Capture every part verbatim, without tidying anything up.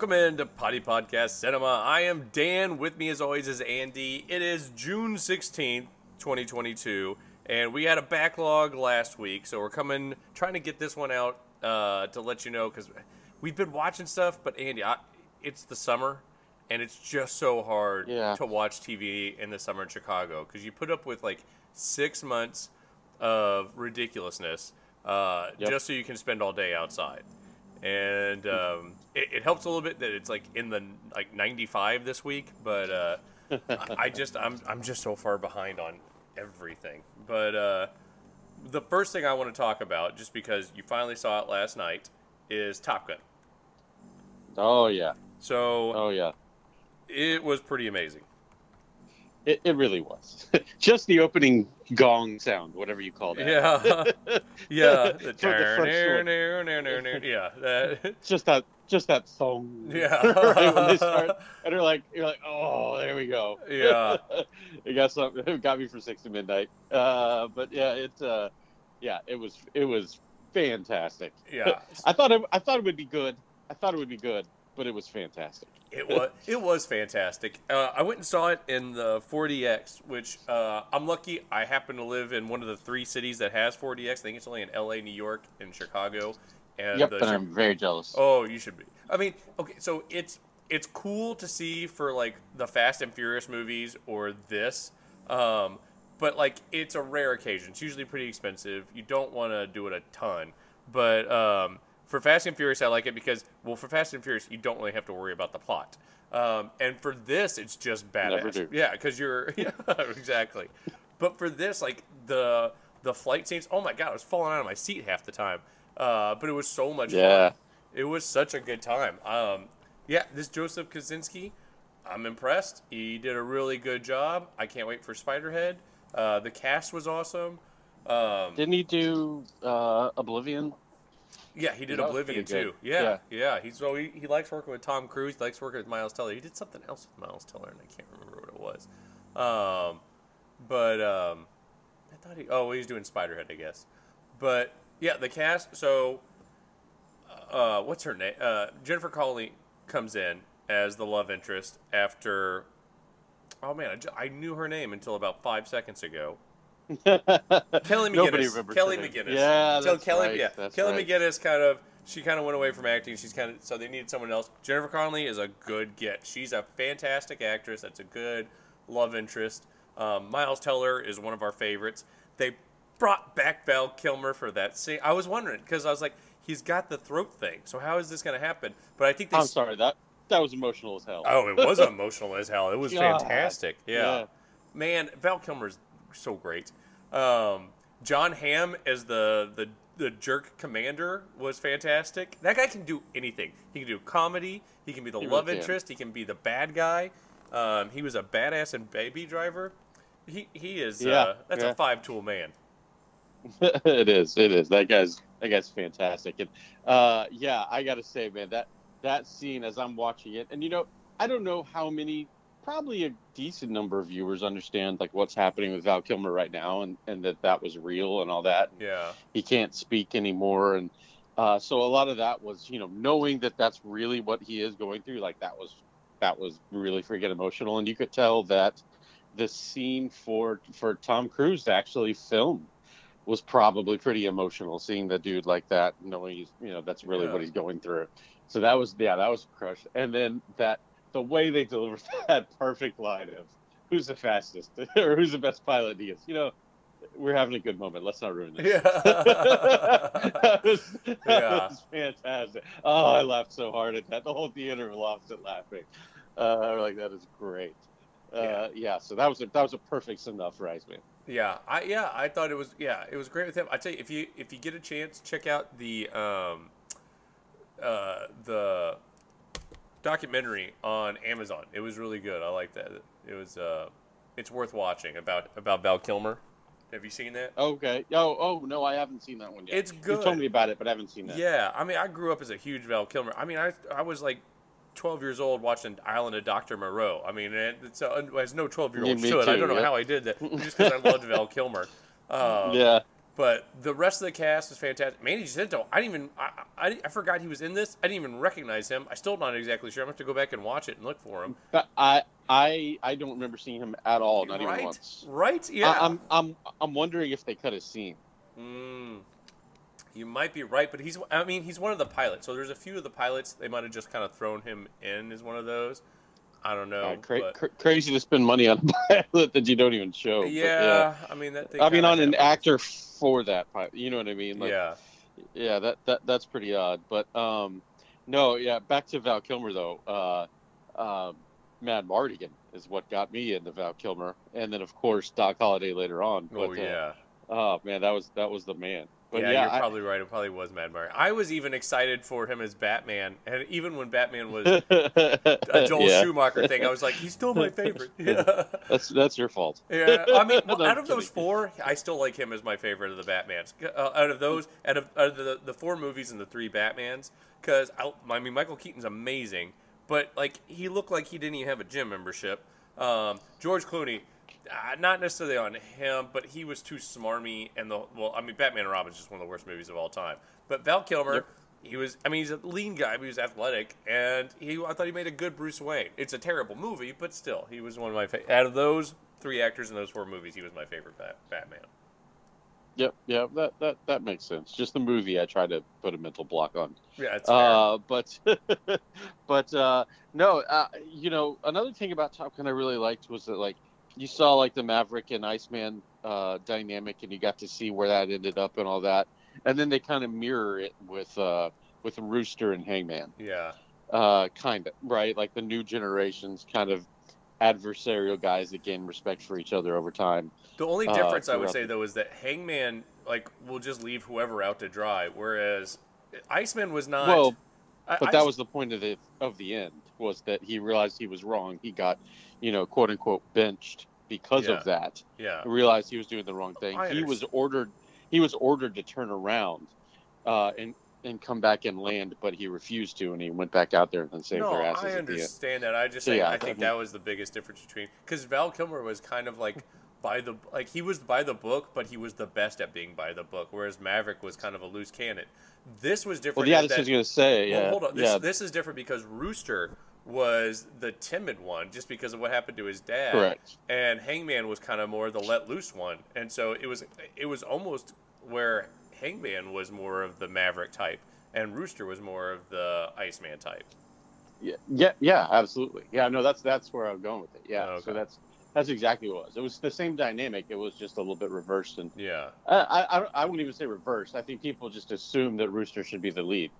Welcome into Potty Podcast Cinema. I am Dan. With me as always is Andy. It is June sixteenth, twenty twenty-two, and we had a backlog last week, so we're coming, trying to get this one out uh, to let you know, because we've been watching stuff, but Andy, I, it's the summer, and it's just so hard yeah. to watch T V in the summer in Chicago, because you put up with like six months of ridiculousness uh, yep. just so you can spend all day outside. And um, it, it helps a little bit that it's like in the like ninety-five this week, but uh, I, I just I'm I'm just so far behind on everything. But uh, the first thing I want to talk about, just because you finally saw it last night, is Top Gun. Oh yeah. So. Oh yeah. It was pretty amazing. It it really was. Just the opening gong sound, whatever you call that. Yeah, yeah. The turn, yeah. That. Just that, just that song. Yeah. Right when they start, and you're like, you're like, oh, there we go. Yeah. It got something. It got me for six to midnight. Uh, but yeah, it's uh, yeah, it was it was fantastic. Yeah. I thought it, I thought it would be good. I thought it would be good. But it was fantastic. It was it was fantastic. Uh, I went and saw it in the four D X, which uh, I'm lucky I happen to live in one of the three cities that has four D X. I think it's only in L A, New York, and Chicago. And yep, the, but I'm very jealous. Oh, you should be. I mean, okay, so it's it's cool to see for, like, the Fast and Furious movies or this, um, but, like, it's a rare occasion. It's usually pretty expensive. You don't want to do it a ton, but... Um, For Fast and Furious, I like it because, well, for Fast and Furious, you don't really have to worry about the plot. Um, and for this, it's just badass. Never do. Yeah, because you're... Yeah, exactly. But for this, like, the the flight scenes, oh, my God, I was falling out of my seat half the time. Uh, but it was so much yeah. fun. It was such a good time. Um, yeah, this Joseph Kosinski, I'm impressed. He did a really good job. I can't wait for Spider-Head. Uh, the cast was awesome. Um, Didn't he do uh, Oblivion? Yeah, he did that Oblivion too. Yeah, yeah, yeah. He's so he, he likes working with Tom Cruise. He likes working with Miles Teller. He did something else with Miles Teller, and I can't remember what it was. Um, but um, I thought he oh he's doing Spider-Head, I guess. But yeah, the cast. So uh, what's her name? Uh, Jennifer Connelly comes in as the love interest after. Oh man, I, just, I knew her name until about five seconds ago. Kelly McGillis. Kelly McGillis. Yeah, so Kelly, right, yeah. Kelly right. McGillis kind of she kind of went away from acting. She's kind of so they needed someone else. Jennifer Connelly is a good get. She's a fantastic actress. That's a good love interest. Um, Miles Teller is one of our favorites. They brought back Val Kilmer for that scene. I was wondering because I was like, he's got the throat thing. So how is this going to happen? But I think they I'm sorry that that was emotional as hell. Oh, it was emotional as hell. It was God. fantastic. Yeah. yeah, man, Val Kilmer's so great. Um, John Hamm as the, the the jerk commander was fantastic. That guy can do anything. He can do comedy. He can be the he love interest. Him. He can be the bad guy. Um, he was a badass in Baby Driver. He he is. Yeah, uh, that's yeah. a five tool man. It is. It is. That guy's that guy's fantastic. And uh, yeah, I gotta say, man, that that scene as I'm watching it, and you know, I don't know how many. Probably a decent number of viewers understand like what's happening with Val Kilmer right now and, and that that was real and all that. And yeah. He can't speak anymore. And uh, so a lot of that was, you know, knowing that that's really what he is going through. Like that was that was really freaking emotional. And you could tell that the scene for for Tom Cruise to actually film was probably pretty emotional. Seeing the dude like that, knowing, he's, you know, that's really yeah. what he's going through. So that was yeah, that was crushed. And then that. The way they delivered that perfect line of who's the fastest or who's the best pilot he is. You know, we're having a good moment. Let's not ruin this. Yeah. that was, that yeah. was fantastic. Oh, I laughed so hard at that. The whole theater laughed at laughing. Uh, like, that is great. Uh, yeah. yeah, so that was a, that was a perfect send-off for Iceman. Yeah, I yeah, I thought it was yeah, it was great with him. I tell you, if you if you get a chance, check out the um, uh, the. documentary on Amazon. It was really good. I like that. It was uh it's worth watching about about Val Kilmer. Have you seen that? Okay. Oh, oh no, I haven't seen that one yet. It's good. You told me about it, but I haven't seen that. Yeah. I mean, I grew up as a huge Val Kilmer. I mean, I I was like twelve years old watching Island of Doctor Moreau. I mean, it's uh, as no twelve-year-old should. Too, I don't know yeah. how I did that just cuz I loved Val Kilmer. Um, yeah. But the rest of the cast is fantastic. Manny Jacinto, I didn't even I, I, I forgot he was in this. I didn't even recognize him. I'm still not exactly sure. I'm going to have to go back and watch it and look for him. But I I I don't remember seeing him at all, not right? even once. Right? Yeah. I, I'm I'm I'm wondering if they cut his scene. Mm, you might be right, but he's I mean he's one of the pilots. So there's a few of the pilots they might have just kind of thrown him in as one of those. I don't know. Uh, cra- but... cr- crazy to spend money on a pilot that you don't even show. Yeah, but, yeah. I mean that. Thing I mean, on happens. An actor for that pilot. You know what I mean? Like, yeah. Yeah, that, that that's pretty odd. But um, no, yeah. Back to Val Kilmer though. Uh, uh, Mad Mardigan is what got me into Val Kilmer, and then of course Doc Holliday later on. But, oh yeah. Uh, oh man, that was that was the man. But yeah, yeah, you're I, probably right. It probably was Mad Mardigan. I was even excited for him as Batman, and even when Batman was a Joel yeah. Schumacher thing, I was like, he's still my favorite. Yeah. That's that's your fault. Yeah, I mean, well, out of kidding. Those four, I still like him as my favorite of the Batmans. Uh, out of those, out of, out of the, the four movies and the three Batmans, because I, I mean, Michael Keaton's amazing, but like he looked like he didn't even have a gym membership. Um, George Clooney. Uh, not necessarily on him, but he was too smarmy. And the well, I mean, Batman and Robin is just one of the worst movies of all time. But Val Kilmer, yep. he was, I mean, he's a lean guy, but he was athletic. And he, I thought he made a good Bruce Wayne. It's a terrible movie, but still, he was one of my favorite. Out of those three actors in those four movies, he was my favorite bat- Batman. Yep, yeah, that, that, that makes sense. Just the movie I try to put a mental block on. Yeah, it's fair. Uh, but, but uh, no, uh, you know, another thing about Top Gun I really liked was that, like, you saw like the Maverick and Iceman uh, dynamic, and you got to see where that ended up and all that. And then they kind of mirror it with uh, with Rooster and Hangman. Yeah, uh, kind of right. Like the new generations, kind of adversarial guys that gain respect for each other over time. The only difference uh, I would say though is that Hangman like will just leave whoever out to dry, whereas Iceman was not. Well, I, but that I, was the point of the of the end. Was that he realized he was wrong. He got, you know, quote unquote benched because yeah. of that. Yeah. Realized he was doing the wrong thing. I he understand. was ordered he was ordered to turn around uh, and and come back and land, but he refused to, and he went back out there and saved no, their asses. I understand that. I just so, think, yeah, I think that was the biggest difference between because Val Kilmer was kind of like by the like he was by the book, but he was the best at being by the book, whereas Maverick was kind of a loose cannon. This was different. Well, yeah, this that, was gonna say. Well, yeah, hold on. This, yeah. this is different because Rooster was the timid one just because of what happened to his dad. Correct. And Hangman was kind of more the let loose one. And so it was it was almost where Hangman was more of the Maverick type and Rooster was more of the Iceman type. Yeah, yeah, yeah, absolutely. Yeah, no, that's that's where I'm going with it. Yeah. Okay. So that's that's exactly what it was. It was the same dynamic. It was just a little bit reversed and yeah. I I, I wouldn't even say reversed. I think people just assume that Rooster should be the lead.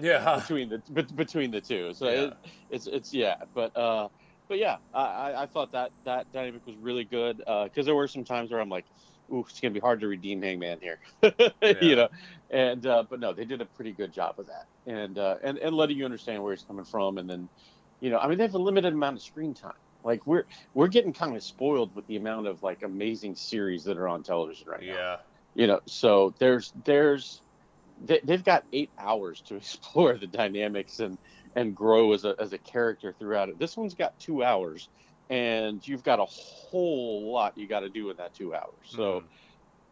yeah. Between the be, between the two, so yeah. it, it's it's yeah. But uh, but yeah, I, I thought that that dynamic was really good because uh, there were some times where I'm like, ooh, it's gonna be hard to redeem Hangman here, yeah. you know. And uh, but no, they did a pretty good job of that, and uh, and and letting you understand where he's coming from, and then, you know, I mean, they have a limited amount of screen time. Like, we're we're getting kind of spoiled with the amount of, like, amazing series that are on television right now. Yeah. You know, so there's – there's they, they've got eight hours to explore the dynamics and, and grow as a as a character throughout it. This one's got two hours, and you've got a whole lot you got to do in that two hours. So, mm-hmm.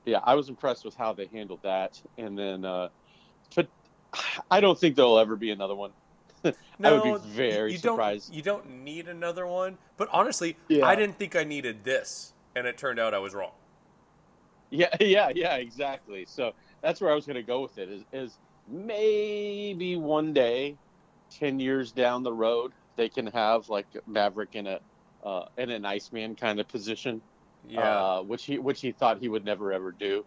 yeah, I was impressed with how they handled that. And then uh, – but I don't think there'll ever be another one. No, I would be very you surprised. Don't, you don't need another one. But honestly, yeah. I didn't think I needed this, and it turned out I was wrong. Yeah, yeah, yeah, exactly. So that's where I was going to go with it, is, is maybe one day, ten years down the road, they can have, like, Maverick in a uh, in an Iceman kind of position, yeah. uh, which he which he thought he would never, ever do.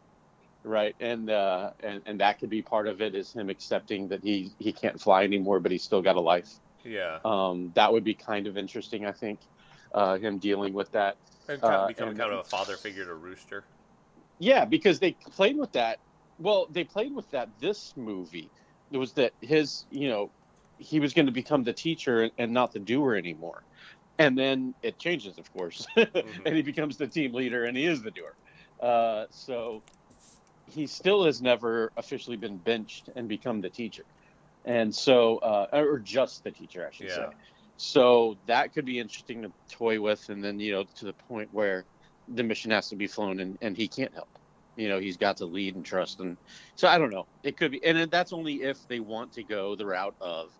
Right, and uh, and and that could be part of it, is him accepting that he, he can't fly anymore, but he's still got a life. Yeah, um, that would be kind of interesting, I think. Uh, him dealing with that and kind of uh, becoming and, kind of a father figure to Rooster. Yeah, because they played with that. Well, they played with that this movie. It was that his, you know, he was going to become the teacher and not the doer anymore, and then it changes, of course, mm-hmm. and he becomes the team leader and he is the doer. Uh, so. He still has never officially been benched and become the teacher. And so, uh, or just the teacher, I should yeah. say. So that could be interesting to toy with. And then, you know, to the point where the mission has to be flown and, and he can't help. you know, he's got to lead and trust. And so I don't know. It could be. And that's only if they want to go the route of,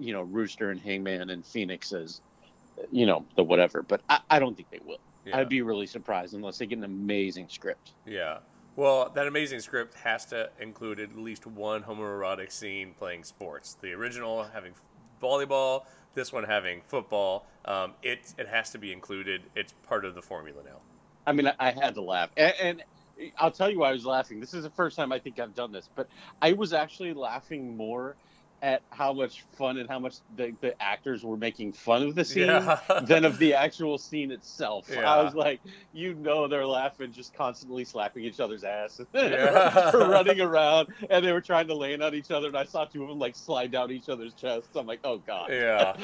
you know, Rooster and Hangman and Phoenix as, you know, the whatever. But I, I don't think they will. Yeah. I'd be really surprised unless they get an amazing script. Yeah. Well, that amazing script has to include at least one homoerotic scene playing sports. The original having volleyball, this one having football. Um, it it has to be included. It's part of the formula now. I mean, I, I had to laugh. And, and I'll tell you why I was laughing. This is the first time I think I've done this. But I was actually laughing more at how much fun and how much the, the actors were making fun of the scene yeah. than of the actual scene itself. Yeah. I was like, you know, they're laughing, just constantly slapping each other's ass yeah. for running around, and they were trying to land on each other. And I saw two of them like slide down each other's chests. I'm like, oh God, yeah,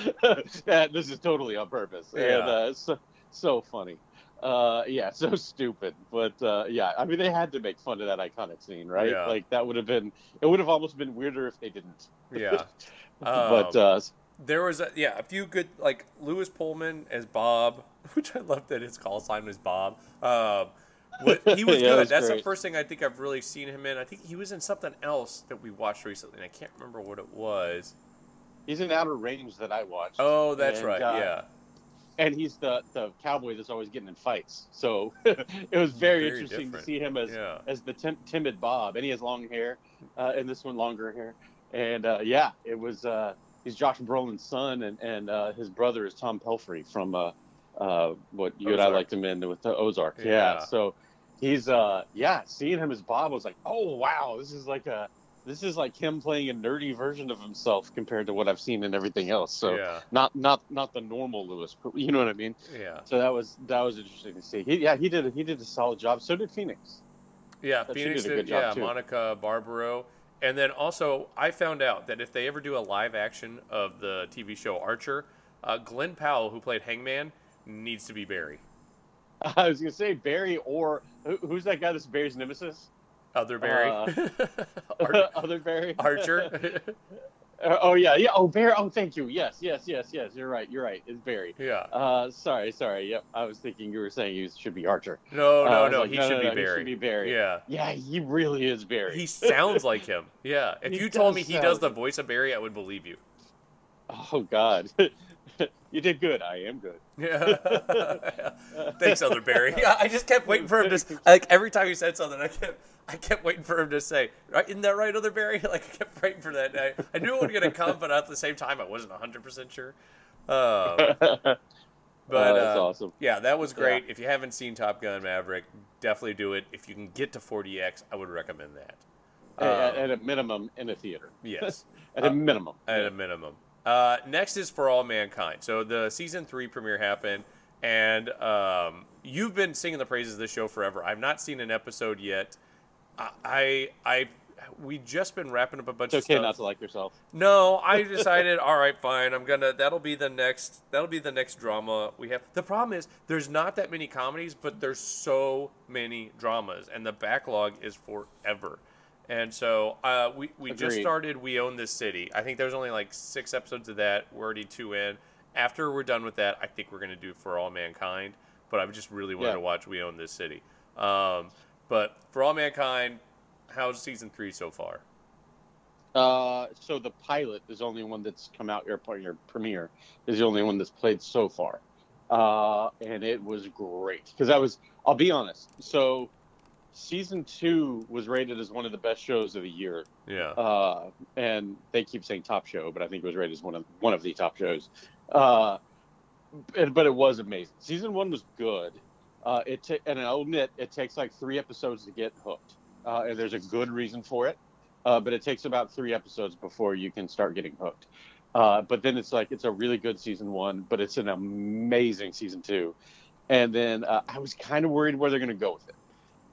yeah this is totally on purpose. Yeah. And, uh, so, so funny. Uh, yeah, so stupid. But, uh, yeah, I mean, they had to make fun of that iconic scene, right? Yeah. Like, that would have been, it would have almost been weirder if they didn't. Yeah. but, um, uh, there was, a, yeah, a few good, like, Lewis Pullman as Bob, which I love that his call sign was Bob. Um, what, he was yeah, good. That's, That's the first thing I think I've really seen him in. I think he was in something else that we watched recently, and I can't remember what it was. He's in Outer Range that I watched. Oh, that's and, right, uh, yeah. And he's the, the cowboy that's always getting in fights. So it was very, very interesting different. to see him as yeah. as the tim- timid Bob. And he has long hair, uh, and this one longer hair. And, uh, yeah, it was uh, he's Josh Brolin's son, and, and uh, his brother is Tom Pelfrey from uh, uh, what you Ozark. and I liked him in with the Ozark. Yeah. yeah. So he's, uh, yeah, seeing him as Bob was like, oh, wow, this is like a. This is like him playing a nerdy version of himself compared to what I've seen in everything else. So yeah. not not not the normal Lewis, but you know what I mean? Yeah. So that was that was interesting to see. He, yeah, he did he did a solid job. So did Phoenix. Yeah, but Phoenix did, did yeah, too. Monica Barbaro. And then also I found out that if they ever do a live action of the T V show Archer, uh, Glenn Powell, who played Hangman, needs to be Barry. I was going to say Barry or who, who's that guy that's Barry's nemesis? Other Barry, uh, Ar- other Barry, Archer. uh, oh yeah, yeah. Oh Barry. Oh, thank you. Yes, yes, yes, yes. You're right. You're right. It's Barry. Yeah. Uh, sorry, sorry. Yep. I was thinking you were saying he should be Archer. No, no, uh, no. Like, he no, should no, be no, Barry. He should be Barry. Yeah. Yeah. He really is Barry. He sounds like him. Yeah. If he you told me he does the voice of Barry, I would believe you. Oh God. You did good. I am good. Yeah. Thanks, other Barry. Yeah, I just kept waiting for him to like every time he said something. I kept, I kept waiting for him to say, right, "Isn't that right, other Barry?" Like I kept waiting for that. I, I knew it was going to come, but at the same time, I wasn't one hundred percent sure. Um, but oh, that's uh, awesome. Yeah, that was great. Yeah. If you haven't seen Top Gun Maverick, definitely do it. If you can get to four D X, I would recommend that. Um, at, at a minimum, in a theater. Yes. at a um, minimum. At a minimum. Uh, next is For All Mankind. So the season three premiere happened, and um, you've been singing the praises of this show forever. I've not seen an episode yet. I, I, I we just been wrapping up a bunch it's of okay stuff. Okay, not to like yourself. No, I decided. all right, fine. I'm gonna. That'll be the next. That'll be the next drama we have. The problem is there's not that many comedies, but there's so many dramas, and the backlog is forever. And so uh, we, we just started We Own This City. I think there's only like six episodes of that. We're already two in. After we're done with that, I think we're going to do For All Mankind. But I just really wanted yeah. to watch We Own This City. Um, but For All Mankind, how's season three so far? Uh, so the pilot is the only one that's come out, your, your premiere is the only one that's played so far. Uh, and it was great. Because I was, I'll be honest. So... Season two was rated as one of the best shows of the year. Yeah. Uh, and they keep saying top show, but I think it was rated as one of one of the top shows. Uh, and, but it was amazing. Season one was good. Uh, it t- and I'll admit, it takes like three episodes to get hooked. Uh, and there's a good reason for it. Uh, but it takes about three episodes before you can start getting hooked. Uh, but then it's like, it's a really good season one, but it's an amazing season two. And then uh, I was kind of worried where they're going to go with it.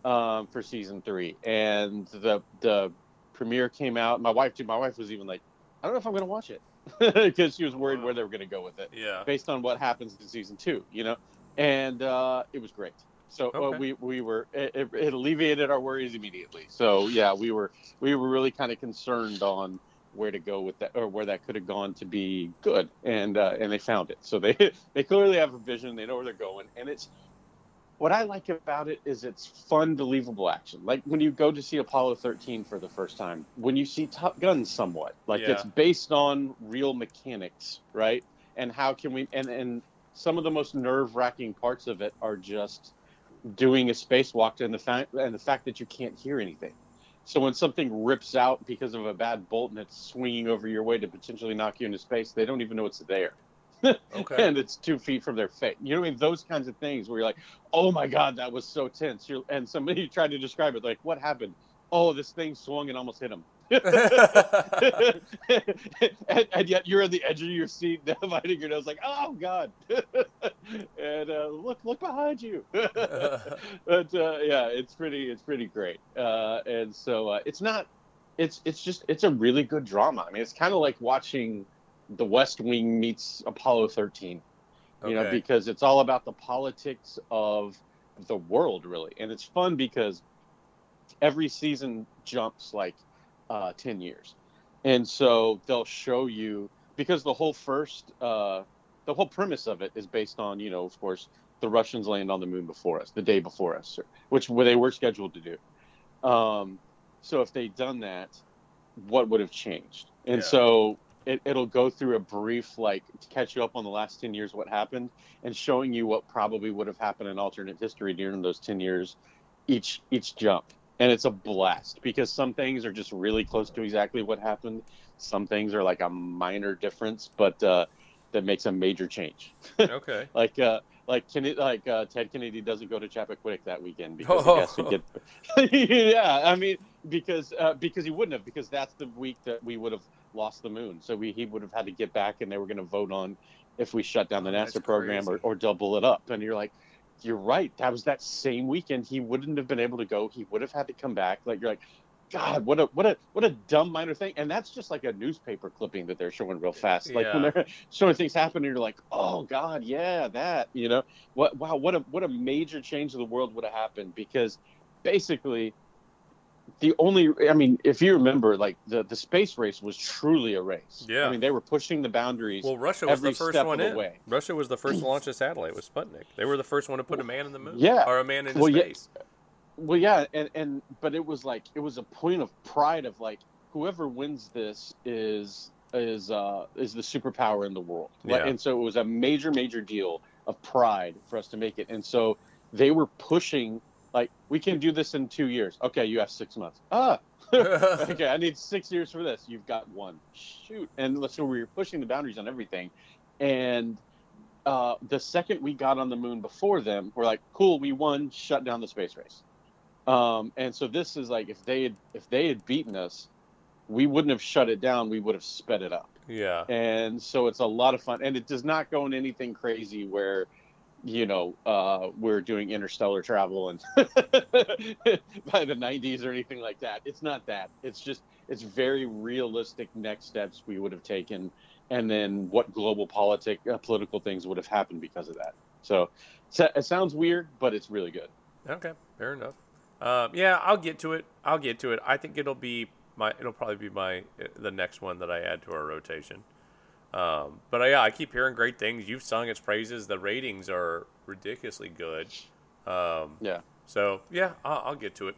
Um, for season three, and the the premiere came out. My wife, dude, my wife was even like, I don't know if I'm going to watch it because she was worried wow. where they were going to go with it. Yeah, based on what happens in season two, you know. And uh, it was great. So okay. uh, we we were it, it, it alleviated our worries immediately. So yeah, we were we were really kind of concerned on where to go with that or where that could have gone to be good, and uh, and they found it. So they they clearly have a vision. They know where they're going, and it's. what I like about it is it's fun, believable action. Like when you go to see Apollo thirteen for the first time, when you see Top Gun somewhat, like yeah. it's based on real mechanics, right? And how can we, and, and some of the most nerve-wracking parts of it are just doing a spacewalk and the fact, and the fact that you can't hear anything. So when something rips out because of a bad bolt and it's swinging over your way to potentially knock you into space, they don't even know it's there. Okay. And it's two feet from their face. You know what I mean? Those kinds of things where you're like, oh my God, that was so tense. You're, and somebody tried to describe it, like, what happened? Oh, this thing swung and almost hit him. and, and yet you're on the edge of your seat, biting your nose, like, oh God. and uh, look, look behind you. but uh, yeah, it's pretty, it's pretty great. Uh, and so uh, it's not, it's, it's just, it's a really good drama. I mean, it's kind of like watching The West Wing meets Apollo thirteen, you okay. know, because it's all about the politics of the world, really. And it's fun because every season jumps like uh, ten years. And so they'll show you, because the whole first, uh, the whole premise of it is based on, you know, of course, the Russians land on the moon before us, the day before us, which they were scheduled to do. Um, so if they'd done that, what would have changed? And yeah. so... It, it'll go through a brief, like, to catch you up on the last ten years, what happened, and showing you what probably would have happened in alternate history during those ten years, each each jump. And it's a blast, because some things are just really close to exactly what happened. Some things are, like, a minor difference, but uh, that makes a major change. Okay. like, uh, like, Ken- like uh, Ted Kennedy doesn't go to Chappaquiddick that weekend, because oh. he has to get... yeah, I mean, because uh, because he wouldn't have, because that's the week that we would have... lost the moon, so we he would have had to get back, and they were going to vote on if we shut down the NASA That's program or, or double it up. And you're like, you're right, that was that same weekend. He wouldn't have been able to go. He would have had to come back. Like, you're like, God, what a what a what a dumb minor thing. And that's just like a newspaper clipping that they're showing real fast. Like yeah. when they're showing things happen, and you're like, oh God, yeah, that, you know, what wow, what a what a major change of the world would have happened, because basically. The only, I mean, if you remember, like, the, the space race was truly a race. Yeah. I mean, they were pushing the boundaries. Well, Russia was every the first one in. Way. Russia was the first to launch a satellite with Sputnik. They were the first one to put a man in the moon. Yeah. Or a man into well, space. Yeah. Well, yeah. And, and, but it was like, it was a point of pride of like, whoever wins this is, is, uh, is the superpower in the world. Yeah. Right? And so it was a major, major deal of pride for us to make it. And so they were pushing. Like, we can do this in two years. Okay, you have six months. Ah, okay, I need six years for this. You've got one. Shoot. And so we were pushing the boundaries on everything. And uh, the second we got on the moon before them, we're like, cool, we won, shut down the space race. Um, and so this is like, if they had, if they had beaten us, we wouldn't have shut it down. We would have sped it up. Yeah. And so it's a lot of fun. And it does not go in anything crazy where... you know, uh, we're doing interstellar travel and by the nineties or anything like that. It's not that. It's just, it's very realistic next steps we would have taken. And then what global politic, uh, political things would have happened because of that. So it sounds weird, but it's really good. Okay. Fair enough. Um, yeah, I'll get to it. I'll get to it. I think it'll be my, it'll probably be my, the next one that I add to our rotation. Um, but yeah, I keep hearing great things. You've sung its praises. The ratings are ridiculously good. Um, yeah. So yeah, I'll, I'll get to it.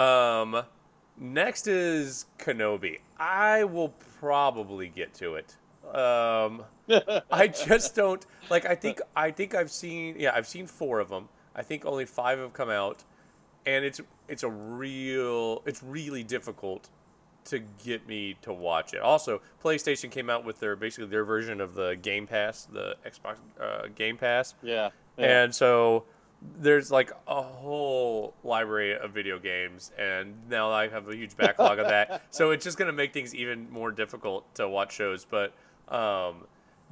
Um, next is Kenobi. I will probably get to it. Um, I just don't like, I think, I think I've seen, yeah, I've seen four of them. I think only five have come out, and it's, it's a real, it's really difficult to get me to watch it. Also, PlayStation came out with their basically their version of the Game Pass, the Xbox uh, Game Pass. Yeah, yeah. And so there's like a whole library of video games, and now I have a huge backlog of that. So it's just going to make things even more difficult to watch shows. But um,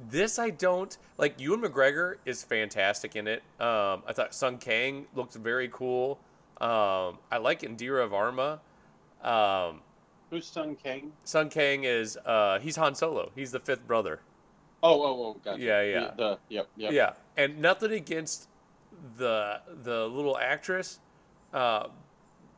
this I don't like. Ewan McGregor is fantastic in it. Um, I thought Sung Kang looked very cool. Um, I like Indira of Arma. Um, Who's Sung Kang? Sung Kang is, uh, he's Han Solo. He's the fifth brother. Oh, oh, oh, gotcha. Yeah, yeah. The, the, yep, yep. Yeah, and nothing against the the little actress, uh,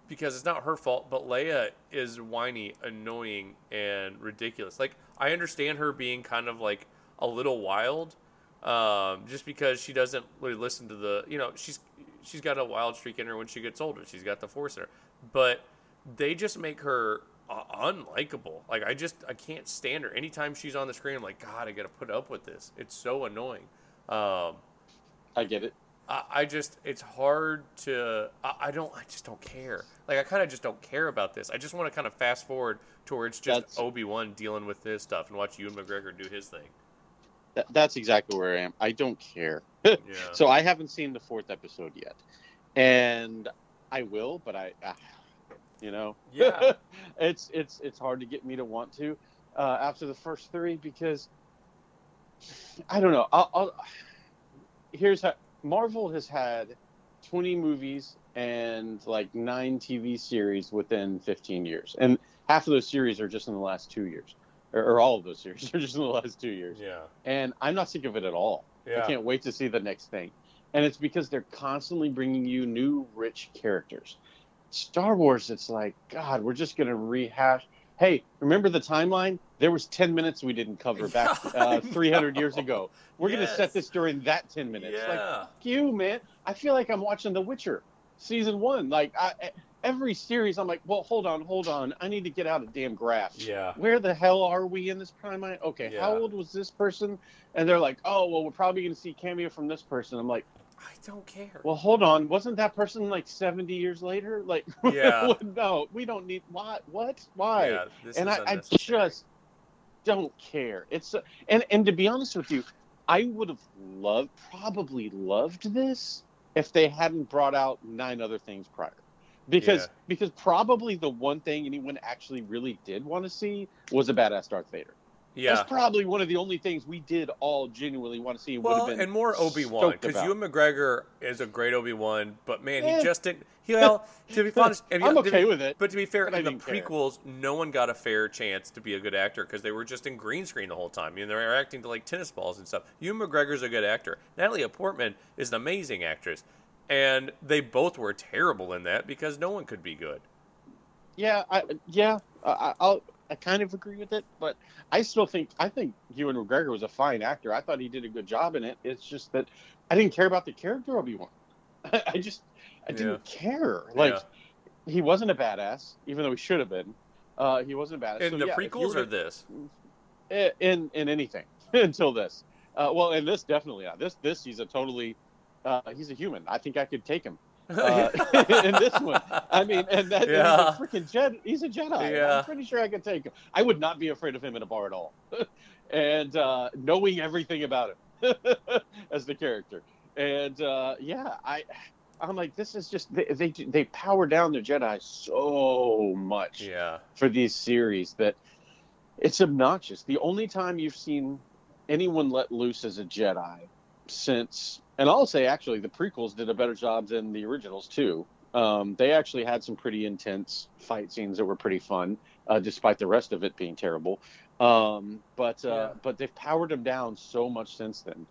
because it's not her fault, but Leia is whiny, annoying, and ridiculous. Like, I understand her being kind of, like, a little wild, um, just because she doesn't really listen to the, you know, she's she's got a wild streak in her when she gets older. She's got the Force in her. But they just make her uh, unlikable. Like, I just, I can't stand her. Anytime she's on the screen, I'm like, God, I got to put up with this. It's so annoying. Um, I get it. I, I just, it's hard to, I, I don't, I just don't care. Like, I kind of just don't care about this. I just want to kind of fast forward to where it's just That's... Obi-Wan dealing with his stuff and watch Ewan McGregor do his thing. That's exactly where I am. I don't care. Yeah. So I haven't seen the fourth episode yet, and I will, but I, ah, you know, yeah, it's it's it's hard to get me to want to uh, after the first three, because I don't know. I'll, I'll here's how Marvel has had twenty movies and like nine T V series within fifteen years, and half of those series are just in the last two years. Or all of those series are just in the last two years. Yeah. And I'm not sick of it at all. Yeah. I can't wait to see the next thing. And it's because they're constantly bringing you new, rich characters. Star Wars, it's like, God, we're just going to rehash. Hey, remember the timeline? There was ten minutes we didn't cover back uh, three hundred years ago. We're yes. going to set this during that ten minutes. Yeah. Like, fuck you, man. I feel like I'm watching The Witcher season one. Like, I... I Every series, I'm like, well, hold on, hold on. I need to get out a damn graph. Yeah. Where the hell are we in this timeline? Okay, yeah. How old was this person? And they're like, oh, well, we're probably going to see cameo from this person. I'm like, I don't care. Well, hold on. Wasn't that person like seventy years later? Like, yeah. No, we don't need why, what? Why? Yeah, this and is I, I just don't care. It's uh, and, and to be honest with you, I would have loved, probably loved this if they hadn't brought out nine other things prior. Because yeah. because probably the one thing anyone actually really did want to see was a badass Darth Vader. Yeah, that's probably one of the only things we did all genuinely want to see. Well, would have been and more Obi-Wan, because Ewan McGregor is a great Obi-Wan, but man, eh. he just didn't. He, well, to be honest, if you, I'm okay be, with it. But to be fair, in the prequels, care. no one got a fair chance to be a good actor because they were just in green screen the whole time. You know, they were acting to like tennis balls and stuff. Ewan McGregor's a good actor. Natalie Portman is an amazing actress. And they both were terrible in that because no one could be good. Yeah, I, yeah, I, I'll, I kind of agree with it, but I still think I think Ewan McGregor was a fine actor. I thought he did a good job in it. It's just that I didn't care about the character Obi-Wan. I, I just I didn't yeah. care. Like yeah. he wasn't a badass, even though he should have been. Uh, he wasn't a badass. In so, the yeah, prequels or this? In in, in anything until this. Uh, well, in this definitely not. This this he's a totally. Uh, he's a human. I think I could take him uh, in this one. I mean, and that yeah. he's a freaking Jedi. He's a Jedi. Yeah. I'm pretty sure I could take him. I would not be afraid of him in a bar at all. And uh, knowing everything about him as the character. And uh, yeah, I, I'm like, this is just they, they they power down their Jedi so much yeah. for these series that it's obnoxious. The only time you've seen anyone let loose as a Jedi since. And I'll say, actually, the prequels did a better job than the originals, too. Um, they actually had some pretty intense fight scenes that were pretty fun, uh, despite the rest of it being terrible. Um, but uh, yeah. but they've powered them down so much since then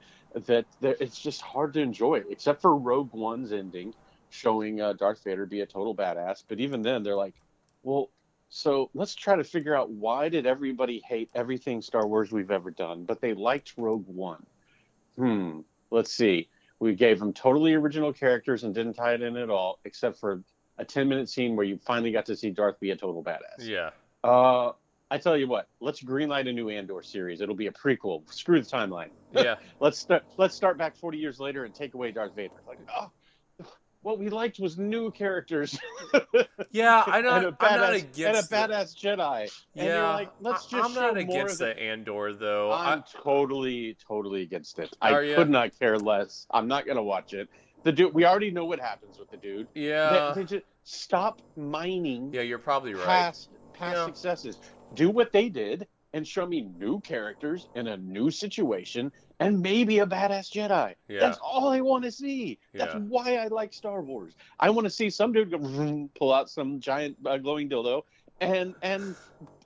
that it's just hard to enjoy it, except for Rogue One's ending, showing uh, Darth Vader be a total badass. But even then, they're like, well, so let's try to figure out why did everybody hate everything Star Wars we've ever done, but they liked Rogue One. Hmm. Let's see. We gave them totally original characters and didn't tie it in at all, except for a ten-minute scene where you finally got to see Darth be a total badass. Yeah. Uh, I tell you what. Let's greenlight a new Andor series. It'll be a prequel. Screw the timeline. Yeah. let's start. Let's start back forty years later and take away Darth Vader. Like, oh, what we liked was new characters. yeah, I'm not, and a badass, I'm not against and a badass the... Jedi. And yeah, you're like, let's just I'm show not against more the Andor though. I'm I... totally, totally against it. Are I you? could not care less. I'm not gonna watch it. The dude, we already know what happens with the dude. Yeah, they, they just stop mining. Yeah, you're probably right. Past past yeah. successes. Do what they did and show me new characters in a new situation. And maybe a badass Jedi. Yeah. That's all I want to see. That's yeah. why I like Star Wars. I want to see some dude go, pull out some giant uh, glowing dildo and and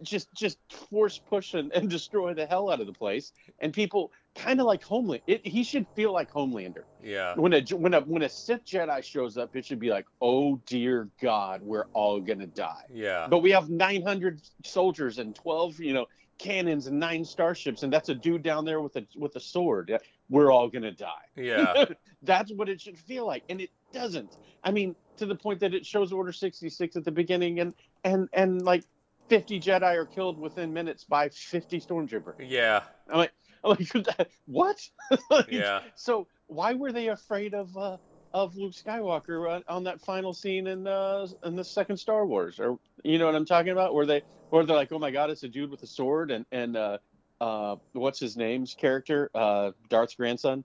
just just force push and, and destroy the hell out of the place. And people kind of like Homelander. It, he should feel like Homelander. Yeah. When a when a when a Sith Jedi shows up, it should be like, oh dear God, we're all gonna die. Yeah. But we have nine hundred soldiers and twelve, you know. cannons and nine starships, and that's a dude down there with a with a sword. we're all going to die. Yeah. That's what it should feel like. And it doesn't. I mean, to the point that it shows Order sixty-six at the beginning and, and, and like fifty Jedi are killed within minutes by fifty Stormtroopers. Yeah. I'm like, I'm like what? Like, yeah. So why were they afraid of, uh, of Luke Skywalker on, on that final scene in, uh, in the second Star Wars? Or, you know what I'm talking about? Where they, or they're like, oh my God, it's a dude with a sword and, and, uh, Uh, what's his name's character? Uh, Darth's grandson.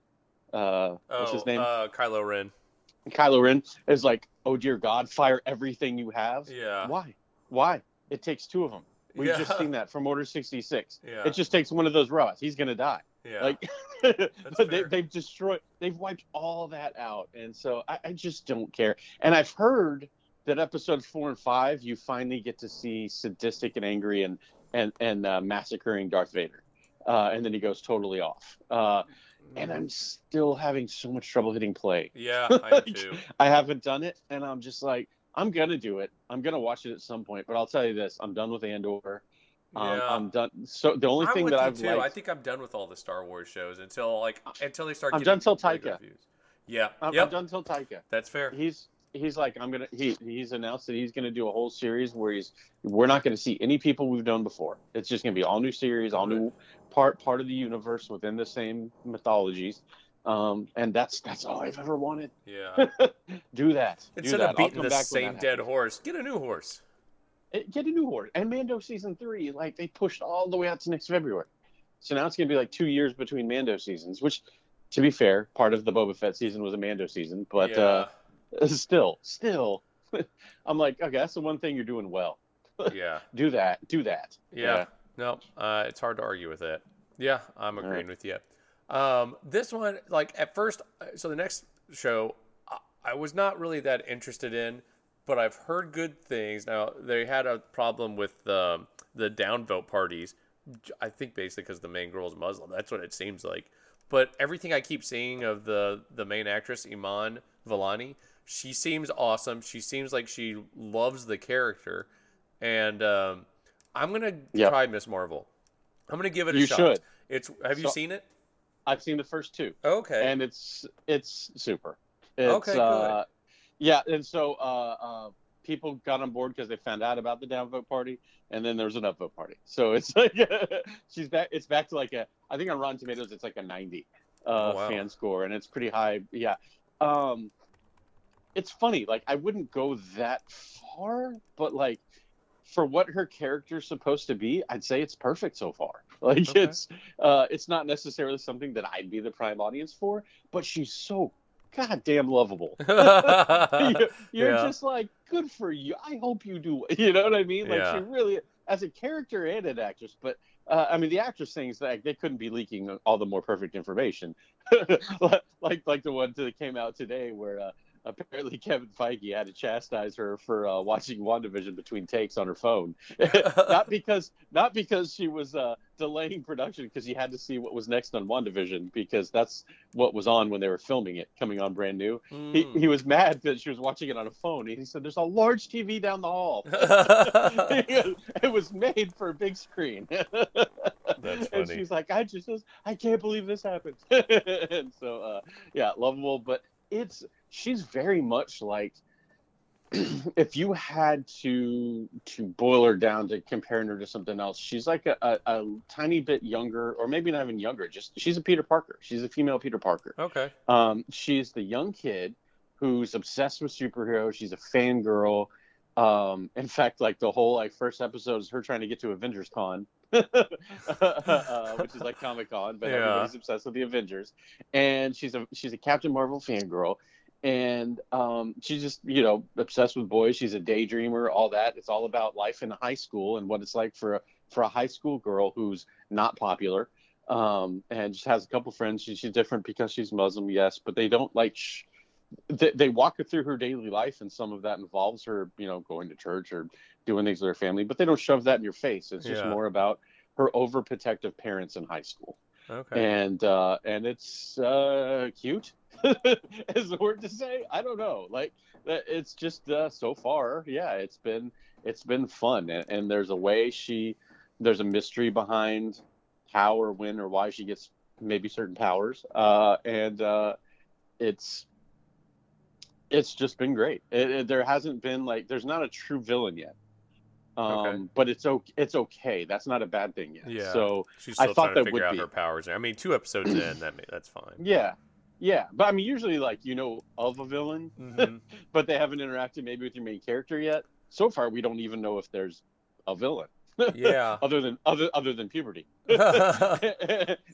Uh, oh, what's his name? Uh, Kylo Ren. Kylo Ren is like, oh dear God, fire everything you have. Yeah. Why? Why? It takes two of them. We've yeah. just seen that from Order sixty-six. Yeah. It just takes one of those robots. He's gonna die. Yeah. Like, but they, they've destroyed. They've wiped all that out, and so I, I just don't care. And I've heard that episode four and five, you finally get to see sadistic and angry and. and and uh, massacring Darth Vader. Uh, and then he goes totally off. Uh, and I'm still having so much trouble hitting play. Yeah, I do. I haven't done it, and I'm just like, I'm going to do it. I'm going to watch it at some point, but I'll tell you this, I'm done with Andor. Um, yeah. I'm done. So the only I'm thing that I've too. liked... I think I'm done with all the Star Wars shows until like until they start I'm getting... I'm done till Taika. Yeah. I'm, yep. I'm done till Taika. That's fair. He's... He's like, I'm gonna. He he's announced that he's gonna do a whole series where he's. We're not gonna see any people we've known before. It's just gonna be all new series, all new part part of the universe within the same mythologies, um, and that's that's all I've ever wanted. Yeah, do that. Instead do that. of beating the same dead happens. horse, get a new horse. Get a new horse. And Mando season three, like they pushed all the way out to next February, so now it's gonna be like two years between Mando seasons. Which, to be fair, part of the Boba Fett season was a Mando season, but. Yeah. Uh, Still, still, I'm like, okay, that's the one thing you're doing well. Yeah. do that. Do that. Yeah. yeah. No, uh, it's hard to argue with that. Yeah, I'm agreeing right. with you. Um, this one, like at first, so the next show, I, I was not really that interested in, but I've heard good things. Now, they had a problem with the, the downvote parties, I think basically because the main girl is Muslim. That's what it seems like. But everything I keep seeing of the, the main actress, Iman Vellani, she seems awesome. She seems like she loves the character. And um, I'm going to yep. try Miz Marvel. I'm going to give it a you shot. You should. It's, have so, you seen it? I've seen the first two. Okay. And it's it's super. It's, okay, good. Uh, yeah, and so uh, uh, people got on board because they found out about the downvote party, and then there's an upvote party. So it's like she's back. It's back to like a, I think on Rotten Tomatoes, it's like a ninety uh, oh, wow. fan score, and it's pretty high. Yeah. Um, it's funny, like I wouldn't go that far, but like for what her character's supposed to be, I'd say it's perfect so far. Like okay. it's uh it's not necessarily something that I'd be the prime audience for, but she's so goddamn lovable. you're you're yeah. just like, good for you. I hope you do. You know what I mean? Like yeah. she really, as a character and an actress, but Uh, I mean, the actress things, like, they couldn't be leaking all the more perfect information. like like the one that came out today where uh, apparently Kevin Feige had to chastise her for uh, watching WandaVision between takes on her phone. not because not because she was uh, delaying production, because he had to see what was next on WandaVision, because that's what was on when they were filming it, coming on brand new. Mm. He, he was mad that she was watching it on a phone. He said, there's a large T V down the hall. It was made for a big screen. That's funny. And she's like, I just, I can't believe this happened. And so, uh, yeah, lovable. But it's, she's very much like, if you had to to boil her down to comparing her to something else, she's like a, a, a tiny bit younger, or maybe not even younger. Just she's a Peter Parker. She's a female Peter Parker. Okay. Um, she's the young kid who's obsessed with superheroes. She's a fangirl. Um, in fact, like the whole like first episode is her trying to get to Avengers Con, uh, uh, which is like Comic Con, but yeah. everybody's obsessed with the Avengers. And she's a she's a Captain Marvel fangirl. And um, she's just, you know, obsessed with boys. She's a daydreamer, all that. It's all about life in high school and what it's like for a, for a high school girl who's not popular um, and just has a couple friends. She, she's different because she's Muslim, yes, but they don't like sh- they, they walk her through her daily life. And some of that involves her, you know, going to church or doing things with her family, but they don't shove that in your face. It's just yeah. more about her overprotective parents in high school. Okay. And uh, and it's uh, cute. Is the word to say? I don't know. Like it's just uh, so far, yeah. It's been it's been fun, and, and there's a way she, there's a mystery behind how or when or why she gets maybe certain powers. Uh, and uh, it's it's just been great. It, it, there hasn't been like there's not a true villain yet. Um, okay. But it's okay. It's okay. That's not a bad thing yet. Yeah. So she's still I thought trying to that figure would out be. her powers. I mean, two episodes in, that may, that's fine. Yeah. Yeah, but I mean, usually, like, you know of a villain, mm-hmm. but they haven't interacted maybe with your main character yet. So far, we don't even know if there's a villain. Yeah. other than other other than puberty. yeah.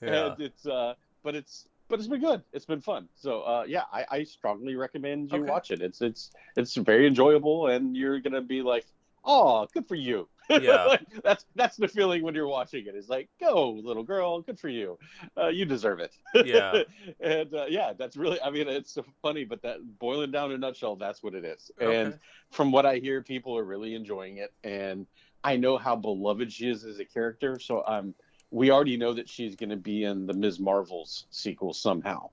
And it's uh, but it's but it's been good. It's been fun. So uh, yeah, I, I strongly recommend you okay. watch it. It's it's it's very enjoyable, and you're gonna be like, oh, good for you. Yeah. Like, that's that's the feeling when you're watching it. It's like, go little girl, good for you, uh, you deserve it. Yeah. And uh, yeah, that's really, I mean, it's so funny, but that boiling down in a nutshell, that's what it is. Okay. And from what I hear, people are really enjoying it, and I know how beloved she is as a character. So um, we already know that she's going to be in the Miz Marvel's sequel somehow.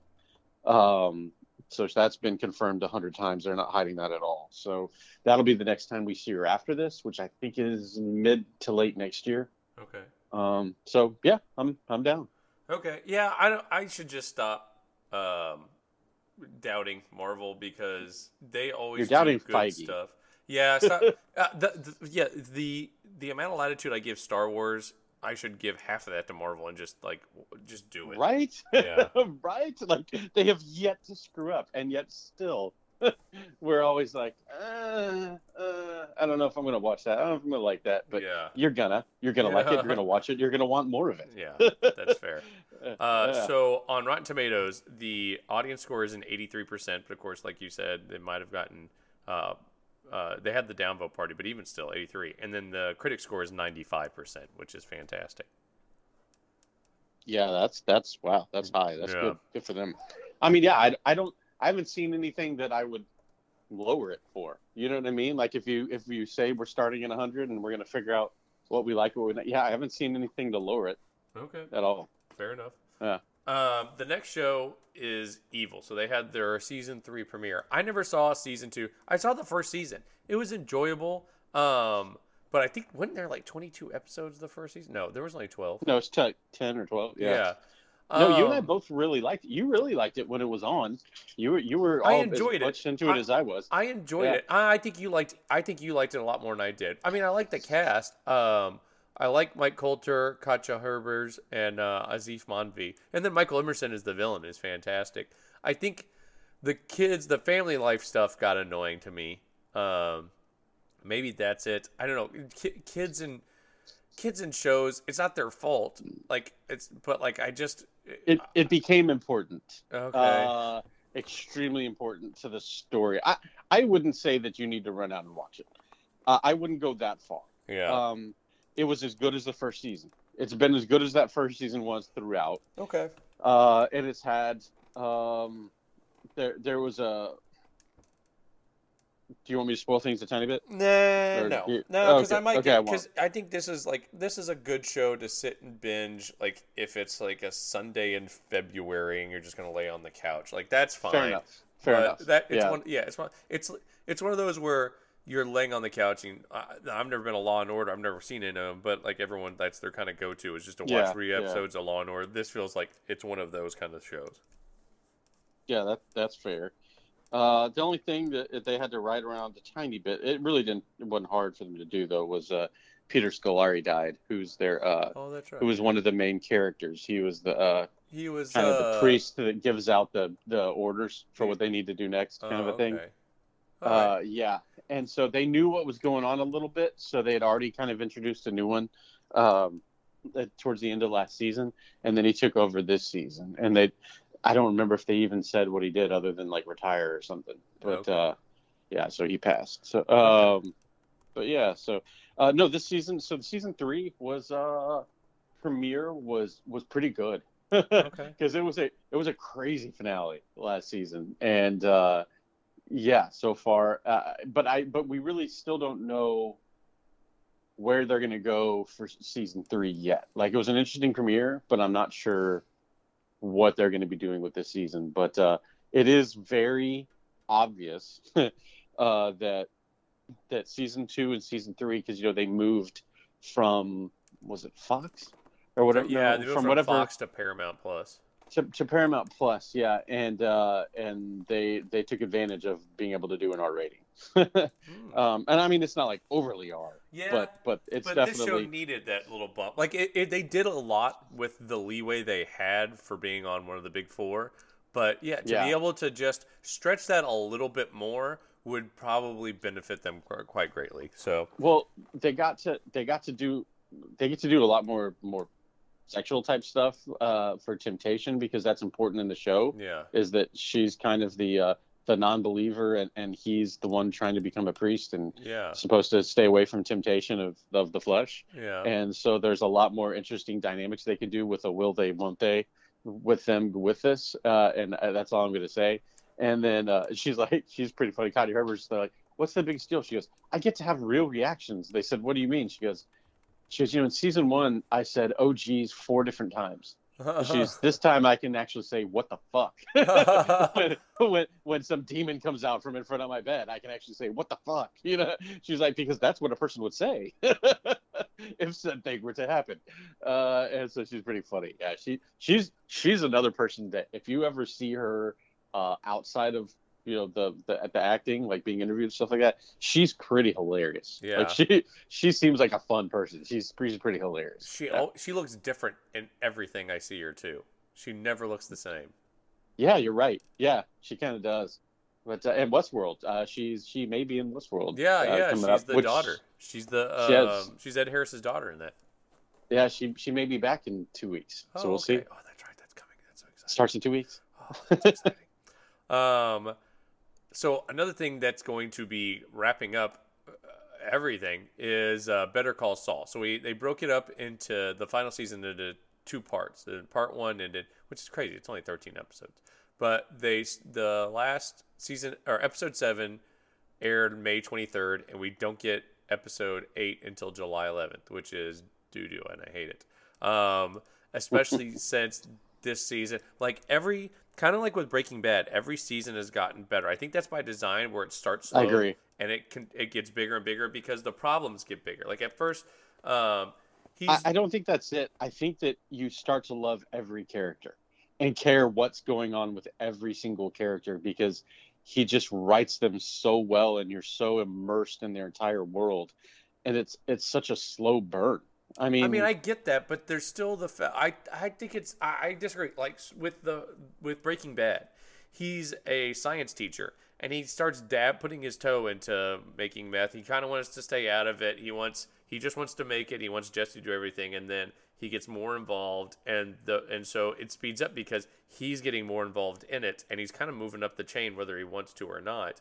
Um, so that's been confirmed a hundred times. They're not hiding that at all. So that'll be the next time we see her after this, which I think is mid to late next year. Okay. Um. So yeah, I'm I'm down. Okay. Yeah. I don't, I should just stop um, doubting Marvel, because they always You're doubting do good Feige. stuff. Yeah. Stop, uh, the, the, yeah. The the amount of latitude I give Star Wars, I should give half of that to Marvel and just like, just do it. Right? Yeah. Right? Like, they have yet to screw up, and yet still, we're always like, uh, uh, I don't know if I'm going to watch that. I don't know if I'm going to like that, but yeah. you're gonna, you're gonna yeah. like it. You're gonna watch it. You're gonna want more of it. Yeah, that's fair. Uh, yeah. So on Rotten Tomatoes, the audience score is an eighty-three percent, but of course, like you said, they might have gotten, uh, Uh, they had the downvote party, but even still, eighty-three. And then the critic score is ninety-five percent, which is fantastic. Yeah, that's that's wow, that's high. That's yeah. good, good for them. I mean, yeah, I, I don't, I haven't seen anything that I would lower it for. You know what I mean? Like if you if you say we're starting at one hundred and we're gonna figure out what we like, what we not, yeah, I haven't seen anything to lower it. Okay. At all. Fair enough. Yeah. Um, the next show is Evil. So they had their season three premiere. I never saw season two. I saw the first season. It was enjoyable. Um, but I think, wasn't there like twenty-two episodes the first season? No, there was only twelve. No, it's like ten or twelve. Yeah. yeah. No, um, you and I both really liked it. You really liked it when it was on. You were you were all as much into it I, as I was. I enjoyed yeah. it. I think you liked. I think you liked it a lot more than I did. I mean, I liked the cast. Um, I like Mike Coulter, Katja Herbers, and uh, Asif Manvi. And then Michael Emerson is the villain, is fantastic. I think the kids, the family life stuff got annoying to me. Um, maybe that's it. I don't know. K- kids and kids and shows, it's not their fault. Like it's, but like I just it it became important. Okay. Uh, extremely important to the story. I I wouldn't say that you need to run out and watch it. Uh, I wouldn't go that far. Yeah. Um. It was as good as the first season. It's been as good as that first season was throughout. Okay. Uh, and it's had um, there. There was a. Do you want me to spoil things a tiny bit? Nah, or, no, you, no, because okay. I might because okay, I, I think this is like this is a good show to sit and binge. Like if it's like a Sunday in February and you're just gonna lay on the couch, like that's fine. Fair enough. Fair but enough. That it's yeah. one. Yeah, it's one. It's it's one of those where. You're laying on the couch, and I, I've never been a Law and Order. I've never seen it, um, but like everyone, that's their kind of go-to is just to watch yeah, three episodes yeah. of Law and Order. This feels like it's one of those kind of shows. Yeah, that that's fair. Uh, the only thing that they had to write around a tiny bit, it really didn't, it wasn't hard for them to do though, was uh, Peter Scolari died, who's their, uh, oh, that's right. who was one of the main characters. He was the uh, he was kind uh, of the priest that gives out the the orders for what they need to do next, kind oh, of a thing. Okay. Uh, yeah, and so they knew what was going on a little bit, so they had already kind of introduced a new one um, towards the end of last season, and then he took over this season. And they, I don't remember if they even said what he did other than, like, retire or something. But, okay. uh, yeah, so he passed. So, um, but, yeah, so, uh, no, this season, so season three was, uh, premiere was, was pretty good. Okay. Because it was a, it was a crazy finale last season, and, uh. Yeah, so far, uh, but I but we really still don't know where they're going to go for season three yet. Like it was an interesting premiere, but I'm not sure what they're going to be doing with this season. But uh, it is very obvious uh, that that season two and season three, because you know they moved from was it Fox or whatever. Yeah, no, from, from whatever Fox to Paramount Plus. To, to Paramount Plus, yeah, and uh, and they they took advantage of being able to do an R rating. mm. um, and I mean, it's not like overly R, yeah, but but it's but definitely this show needed that little bump. Like it, it, they did a lot with the leeway they had for being on one of the big four, but yeah, to yeah. be able to just stretch that a little bit more would probably benefit them quite greatly. So well, they got to they got to do they get to do a lot more more. sexual type stuff uh, for Temptation, because that's important in the show. Yeah, is that she's kind of the uh, the non-believer, and, and he's the one trying to become a priest and yeah. supposed to stay away from temptation of, of the flesh. Yeah, and so there's a lot more interesting dynamics they can do with a will they, won't they, with them with this, uh, and uh, that's all I'm going to say. And then uh, she's like, she's pretty funny. Katja Herbers, they're like, "What's the biggest deal?" She goes, "I get to have real reactions." They said, "What do you mean?" She goes. She goes, you know, in season one, I said, oh, geez, four different times. She's this time I can actually say, what the fuck? when, when, when some demon comes out from in front of my bed, I can actually say, what the fuck? You know, she's like, because that's what a person would say if something were to happen. Uh, and so she's pretty funny. Yeah, she she's she's another person that if you ever see her uh, outside of, you know, the, the the acting, like being interviewed and stuff like that, she's pretty hilarious. Yeah. Like she she seems like a fun person. She's pretty, pretty hilarious. She yeah. she looks different in everything I see her too. She never looks the same. Yeah, you're right. Yeah, she kind of does. But uh, and Westworld, uh, she's she may be in Westworld. Yeah, uh, yeah, she's up, the which, daughter. She's the uh, she has, she's Ed Harris's daughter in that. Yeah, she she may be back in two weeks. Oh, so we'll okay. see. Oh, that's right. That's coming. That's so exciting. Starts in two weeks. Oh, that's exciting. um. So another thing that's going to be wrapping up uh, everything is uh, Better Call Saul. So we they broke it up into the final season into two parts. And part one ended, which is crazy. It's only thirteen episodes, but they the last season or episode seven aired May twenty-third, and we don't get episode eight until July eleventh, which is doo doo, and I hate it. Um, especially since this season, like every. Kind of like with Breaking Bad, every season has gotten better. I think that's by design, where it starts slow I agree. and it can, it gets bigger and bigger because the problems get bigger. Like at first, um, he's... I, I don't think that's it. I think that you start to love every character and care what's going on with every single character, because he just writes them so well, and you're so immersed in their entire world, and it's it's such a slow burn. I mean, I mean, I get that, but there's still the fa- I I think it's I, I disagree. Like with the with Breaking Bad, he's a science teacher, and he starts dab putting his toe into making meth. He kind of wants to stay out of it. He wants he just wants to make it. He wants Jesse to do everything, and then he gets more involved, and the and so it speeds up because he's getting more involved in it, and he's kind of moving up the chain whether he wants to or not,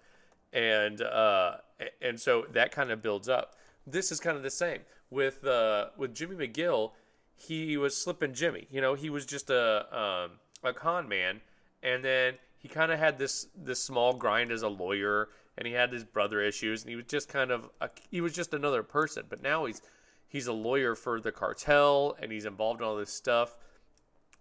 and uh and so that kind of builds up. This is kind of the same. With uh, with Jimmy McGill, he was slipping Jimmy. You know, he was just a um, a con man, and then he kind of had this this small grind as a lawyer, and he had his brother issues, and he was just kind of a, he was just another person. But now he's he's a lawyer for the cartel, and he's involved in all this stuff.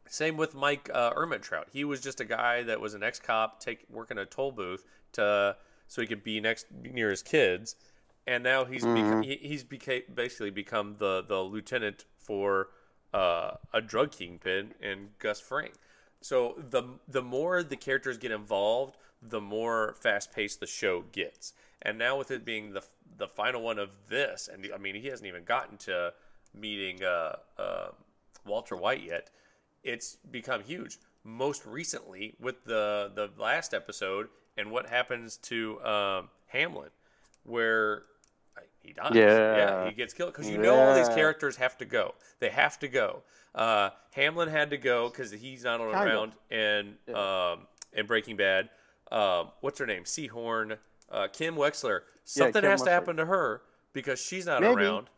Same with Mike uh, Ehrmantraut. He was just a guy that was an ex cop, take working a toll booth to so he could be next near his kids. And now he's mm-hmm. beca- he's beca- basically become the, the lieutenant for uh, a drug kingpin in Gus Fring. So the the more the characters get involved, the more fast paced the show gets. And now with it being the the final one of this, and I mean he hasn't even gotten to meeting uh, uh, Walter White yet. It's become huge. Most recently with the the last episode and what happens to um, Hamlin, where he dies. Yeah. yeah he gets killed because you yeah. know all these characters have to go. They have to go. Uh, Hamlin had to go because he's not kind around in, yeah. um, in Breaking Bad. Um, what's her name? Seahorn. Uh, Kim Wexler. Something yeah, Kim has Wexler. to happen to her because she's not Maybe. around.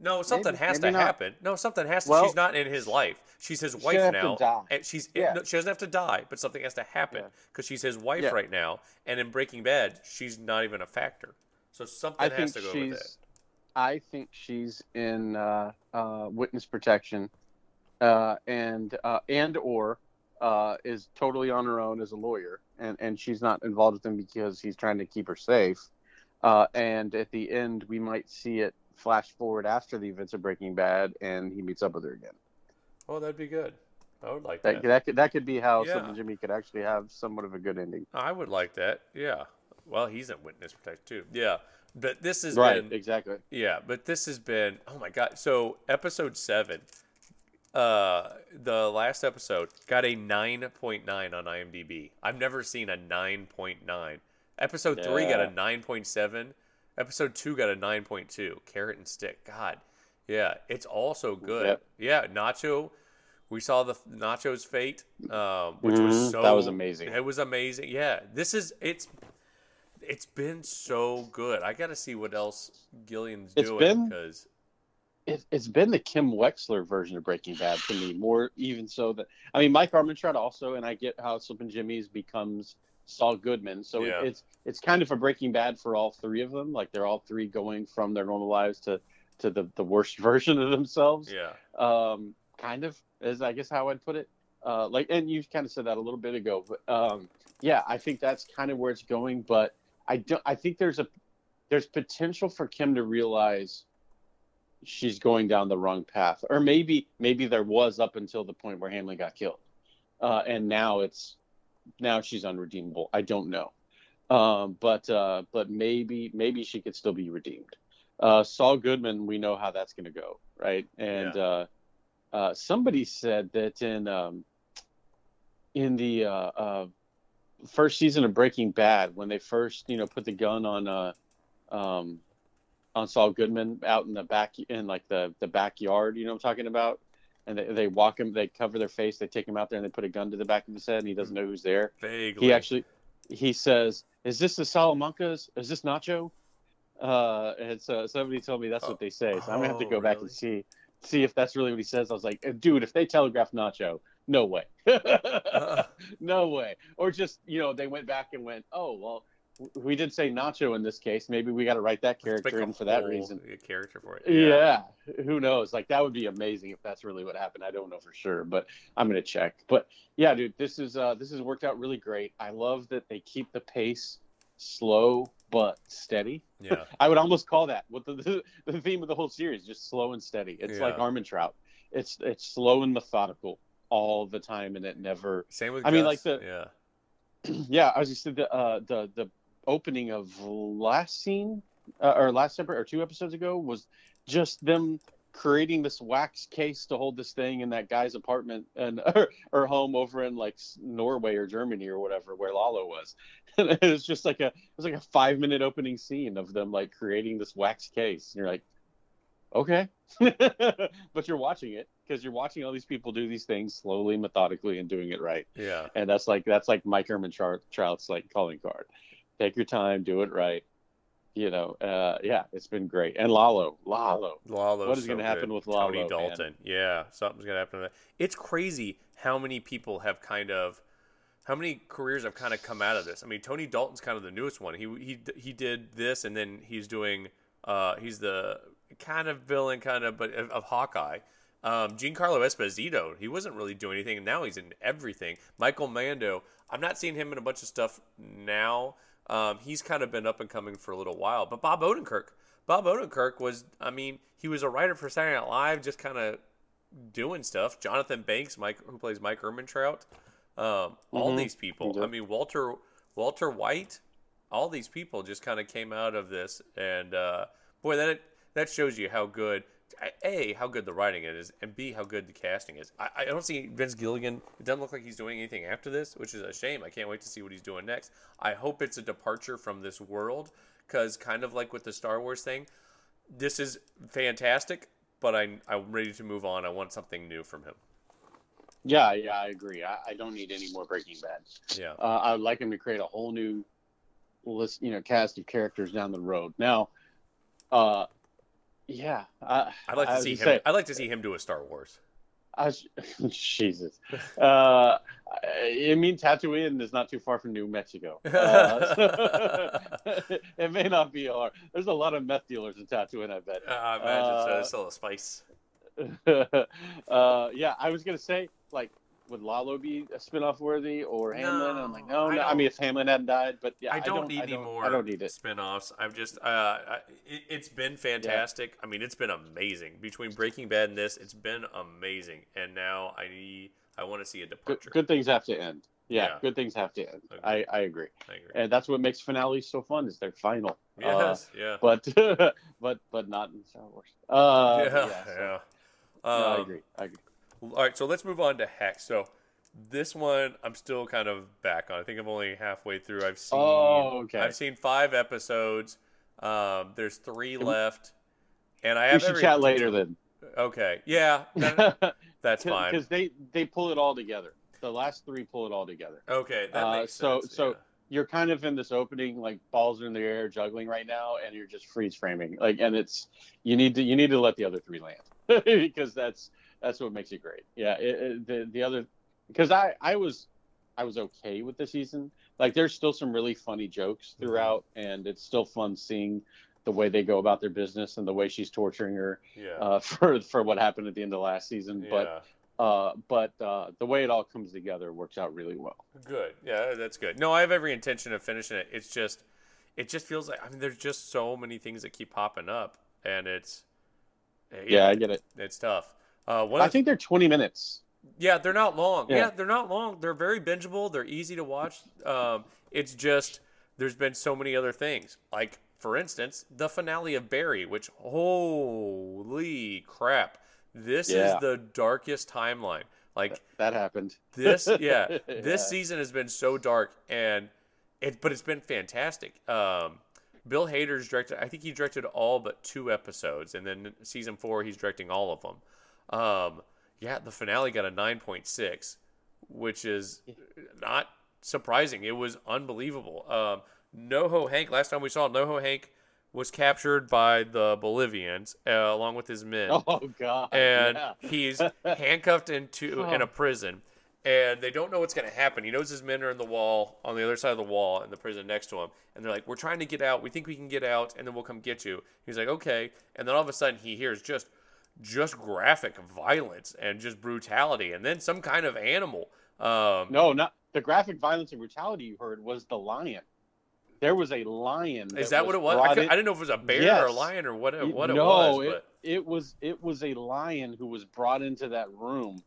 No, something Maybe. has Maybe to not. happen. No, something has to. Well, she's not in his life. She's his wife now, and she's yeah. no, she doesn't have to die, but something has to happen because yeah. she's his wife yeah. right now. And in Breaking Bad, she's not even a factor. So something I has to go with that. I think she's in uh, uh, witness protection, uh, and uh, and or uh, is totally on her own as a lawyer, and and she's not involved with him because he's trying to keep her safe. Uh, and at the end, we might see it flash forward after the events of Breaking Bad, and he meets up with her again. Oh, that'd be good. I would like that. That, that, could, that could be how yeah. Son of Jimmy could actually have somewhat of a good ending. I would like that, yeah. Well, he's in witness protection, too. Yeah, but this has right, been... Right, exactly. Yeah, but this has been... Oh, my God. So, episode seven, uh, the last episode, got a nine point nine on IMDb. I've never seen a nine point nine. Episode yeah. three got a nine point seven. Episode two got a nine point two. Carrot and Stick. God. Yeah, it's also good. Yep. Yeah, Nacho... We saw the Nacho's fate, um, which mm-hmm. was so... That was amazing. It was amazing. Yeah. This is... It's It's been so good. I got to see what else Gillian's it's doing. Been, cause... it, it's been the Kim Wexler version of Breaking Bad to me. More even so that... I mean, Mike Ehrmantraut also, and I get how Slippin' Jimmy's becomes Saul Goodman. So yeah. it, it's it's kind of a Breaking Bad for all three of them. Like, they're all three going from their normal lives to, to the, the worst version of themselves. Yeah. Um, kind of. Is I guess how I'd put it. Uh, like, and you kind of said that a little bit ago, but um, yeah, I think that's kind of where it's going. But I don't. I think there's a there's potential for Kim to realize she's going down the wrong path, or maybe maybe there was up until the point where Hamlin got killed, uh, and now it's now she's unredeemable. I don't know, um, but uh, but maybe maybe she could still be redeemed. Uh, Saul Goodman, we know how that's going to go, right? And. Yeah. Uh, Uh, somebody said that in um, in the uh, uh, first season of Breaking Bad, when they first you know put the gun on uh, um, on Saul Goodman out in the back in like the, the backyard, you know what I'm talking about, and they, they walk him, they cover their face, they take him out there, and they put a gun to the back of his head, and he doesn't know who's there. Vaguely. He actually he says, "Is this the Salamanca's? Is this Nacho?" Uh, and so somebody told me that's oh. what they say. So I'm gonna have to go oh, back really? and see. See if that's really what he says. I was like, dude, if they telegraphed Nacho, no way. uh-uh. No way. Or just, you know, they went back and went, oh, well, we did say Nacho in this case. Maybe we got to write that character in for that reason. A character for it. Yeah. yeah. Who knows? Like, that would be amazing if that's really what happened. I don't know for sure, but I'm going to check. But, yeah, dude, this is uh, this has worked out really great. I love that they keep the pace slow but steady. Yeah, I would almost call that what the, the the theme of the whole series, just slow and steady. It's yeah. like Ehrmantraut. It's it's slow and methodical all the time, and it never. Same with. I Gus. mean, like the yeah, yeah. I was just the uh, the the opening of last scene uh, or last episode or two episodes ago was just them creating this wax case to hold this thing in that guy's apartment and or, or home over in like Norway or Germany or whatever where Lalo was. And it was just like a it was like a five minute opening scene of them like creating this wax case. And you're like, okay, but you're watching it because you're watching all these people do these things slowly, methodically, and doing it right. Yeah, and that's like that's like Mike Ehrmantraut's like calling card. Take your time, do it right. You know, uh, yeah, it's been great. And Lalo, Lalo, Lalo. What is so going to happen with Lalo? Tony Dalton, man? Yeah, something's going to happen. To it's crazy how many people have kind of, how many careers have kind of come out of this. I mean, Tony Dalton's kind of the newest one. He he he did this, and then he's doing, uh, he's the kind of villain, kind of, but of, of Hawkeye. Um, Giancarlo Esposito, he wasn't really doing anything, and now he's in everything. Michael Mando, I'm not seeing him in a bunch of stuff now. Um, he's kind of been up and coming for a little while. But Bob Odenkirk, Bob Odenkirk was, I mean, he was a writer for Saturday Night Live, just kind of doing stuff. Jonathan Banks, Mike, who plays Mike Ehrmantraut, um, mm-hmm. all these people. Mm-hmm. I mean, Walter Walter White, all these people just kind of came out of this. And, uh, boy, that that shows you how good, A, how good the writing is, and B, how good the casting is. I, I don't see Vince Gilligan. It doesn't look like he's doing anything after this, which is a shame. I can't wait to see what he's doing next. I hope it's a departure from this world, because kind of like with the Star Wars thing, this is fantastic, but I, I'm ready to move on. I want something new from him. Yeah, yeah, I agree. I, I don't need any more Breaking Bad. Yeah, uh, I would like him to create a whole new list, you know, cast of characters down the road. Now, uh, yeah, I, I'd like to I see him. Say, I'd like to see him do a Star Wars. I was, Jesus, uh, I mean, Tatooine is not too far from New Mexico. Uh, so it may not be hard. There's a lot of meth dealers in Tatooine, I bet. Uh, I imagine uh, so. It's still a spice. uh, yeah, I was gonna say, like, would Lalo be a spinoff worthy or Hamlin? No, I'm like, no, I, no. I mean, if Hamlin hadn't died, but yeah, I don't, I don't need I don't, any more. I don't need it. Spinoffs. I've just, uh, I, it's been fantastic. Yeah. I mean, it's been amazing between Breaking Bad and this. It's been amazing, and now I need, I want to see a departure. Good, good things have to end. Yeah, yeah, good things have to end. Okay. I, I agree. I agree, and that's what makes finales so fun is their final. Yes, uh, yeah, but but but not in Star Wars. Uh, yeah, yeah. So, yeah. Um, no, I agree. I agree. All right, so let's move on to Hex. So this one I'm still kind of back on. I think I'm only halfway through. I've seen oh, okay. I've seen five episodes. Um, there's three left, and I have. We should every chat later then. Okay. Yeah, that, that's fine. Because they, they pull it all together. The last three pull it all together. Okay, that uh, makes so, sense. So yeah. You're kind of in this opening, like balls are in the air, juggling right now, and you're just freeze framing. Like, and it's you need to you need to let the other three land. Because that's that's what makes it great. Yeah, it, it, the the other because I, I was I was okay with the season. Like there's still some really funny jokes throughout, mm-hmm. and it's still fun seeing the way they go about their business and the way she's torturing her yeah. uh, for for what happened at the end of last season. Yeah. But uh, but uh, the way it all comes together works out really well. Good. Yeah, that's good. No, I have every intention of finishing it. It's just it just feels like I mean there's just so many things that keep popping up, and it's. Yeah, yeah, I get it. It's tough. Uh, one I th- think they're twenty minutes. Yeah, they're not long. Yeah. yeah, they're not long. They're very bingeable. They're easy to watch. Um, it's just there's been so many other things. Like, for instance, the finale of Barry, which, holy crap, this yeah. is the darkest timeline. Like Th- That happened. This, yeah, this yeah. season has been so dark, and it, but it's been fantastic. Um Bill Hader's directed, I think he directed all but two episodes, and then season four, he's directing all of them. Um, yeah, the finale got a nine point six, which is not surprising. It was unbelievable. Um, NoHo Hank, last time we saw NoHo Hank was captured by the Bolivians uh, along with his men. Oh, God. And yeah. he's handcuffed into oh. in a prison, and they don't know what's going to happen. He knows his men are in the wall, on the other side of the wall, in the prison next to him. And they're like, we're trying to get out. We think we can get out, and then we'll come get you. He's like, okay. And then all of a sudden, he hears just just graphic violence and just brutality, and then some kind of animal. Um, no, not the graphic violence and brutality you heard was the lion. There was a lion. That Is that was what it was? I, could, I didn't know if it was a bear yes. or a lion or what, what it no, was. No, it, it, was, it was a lion who was brought into that room.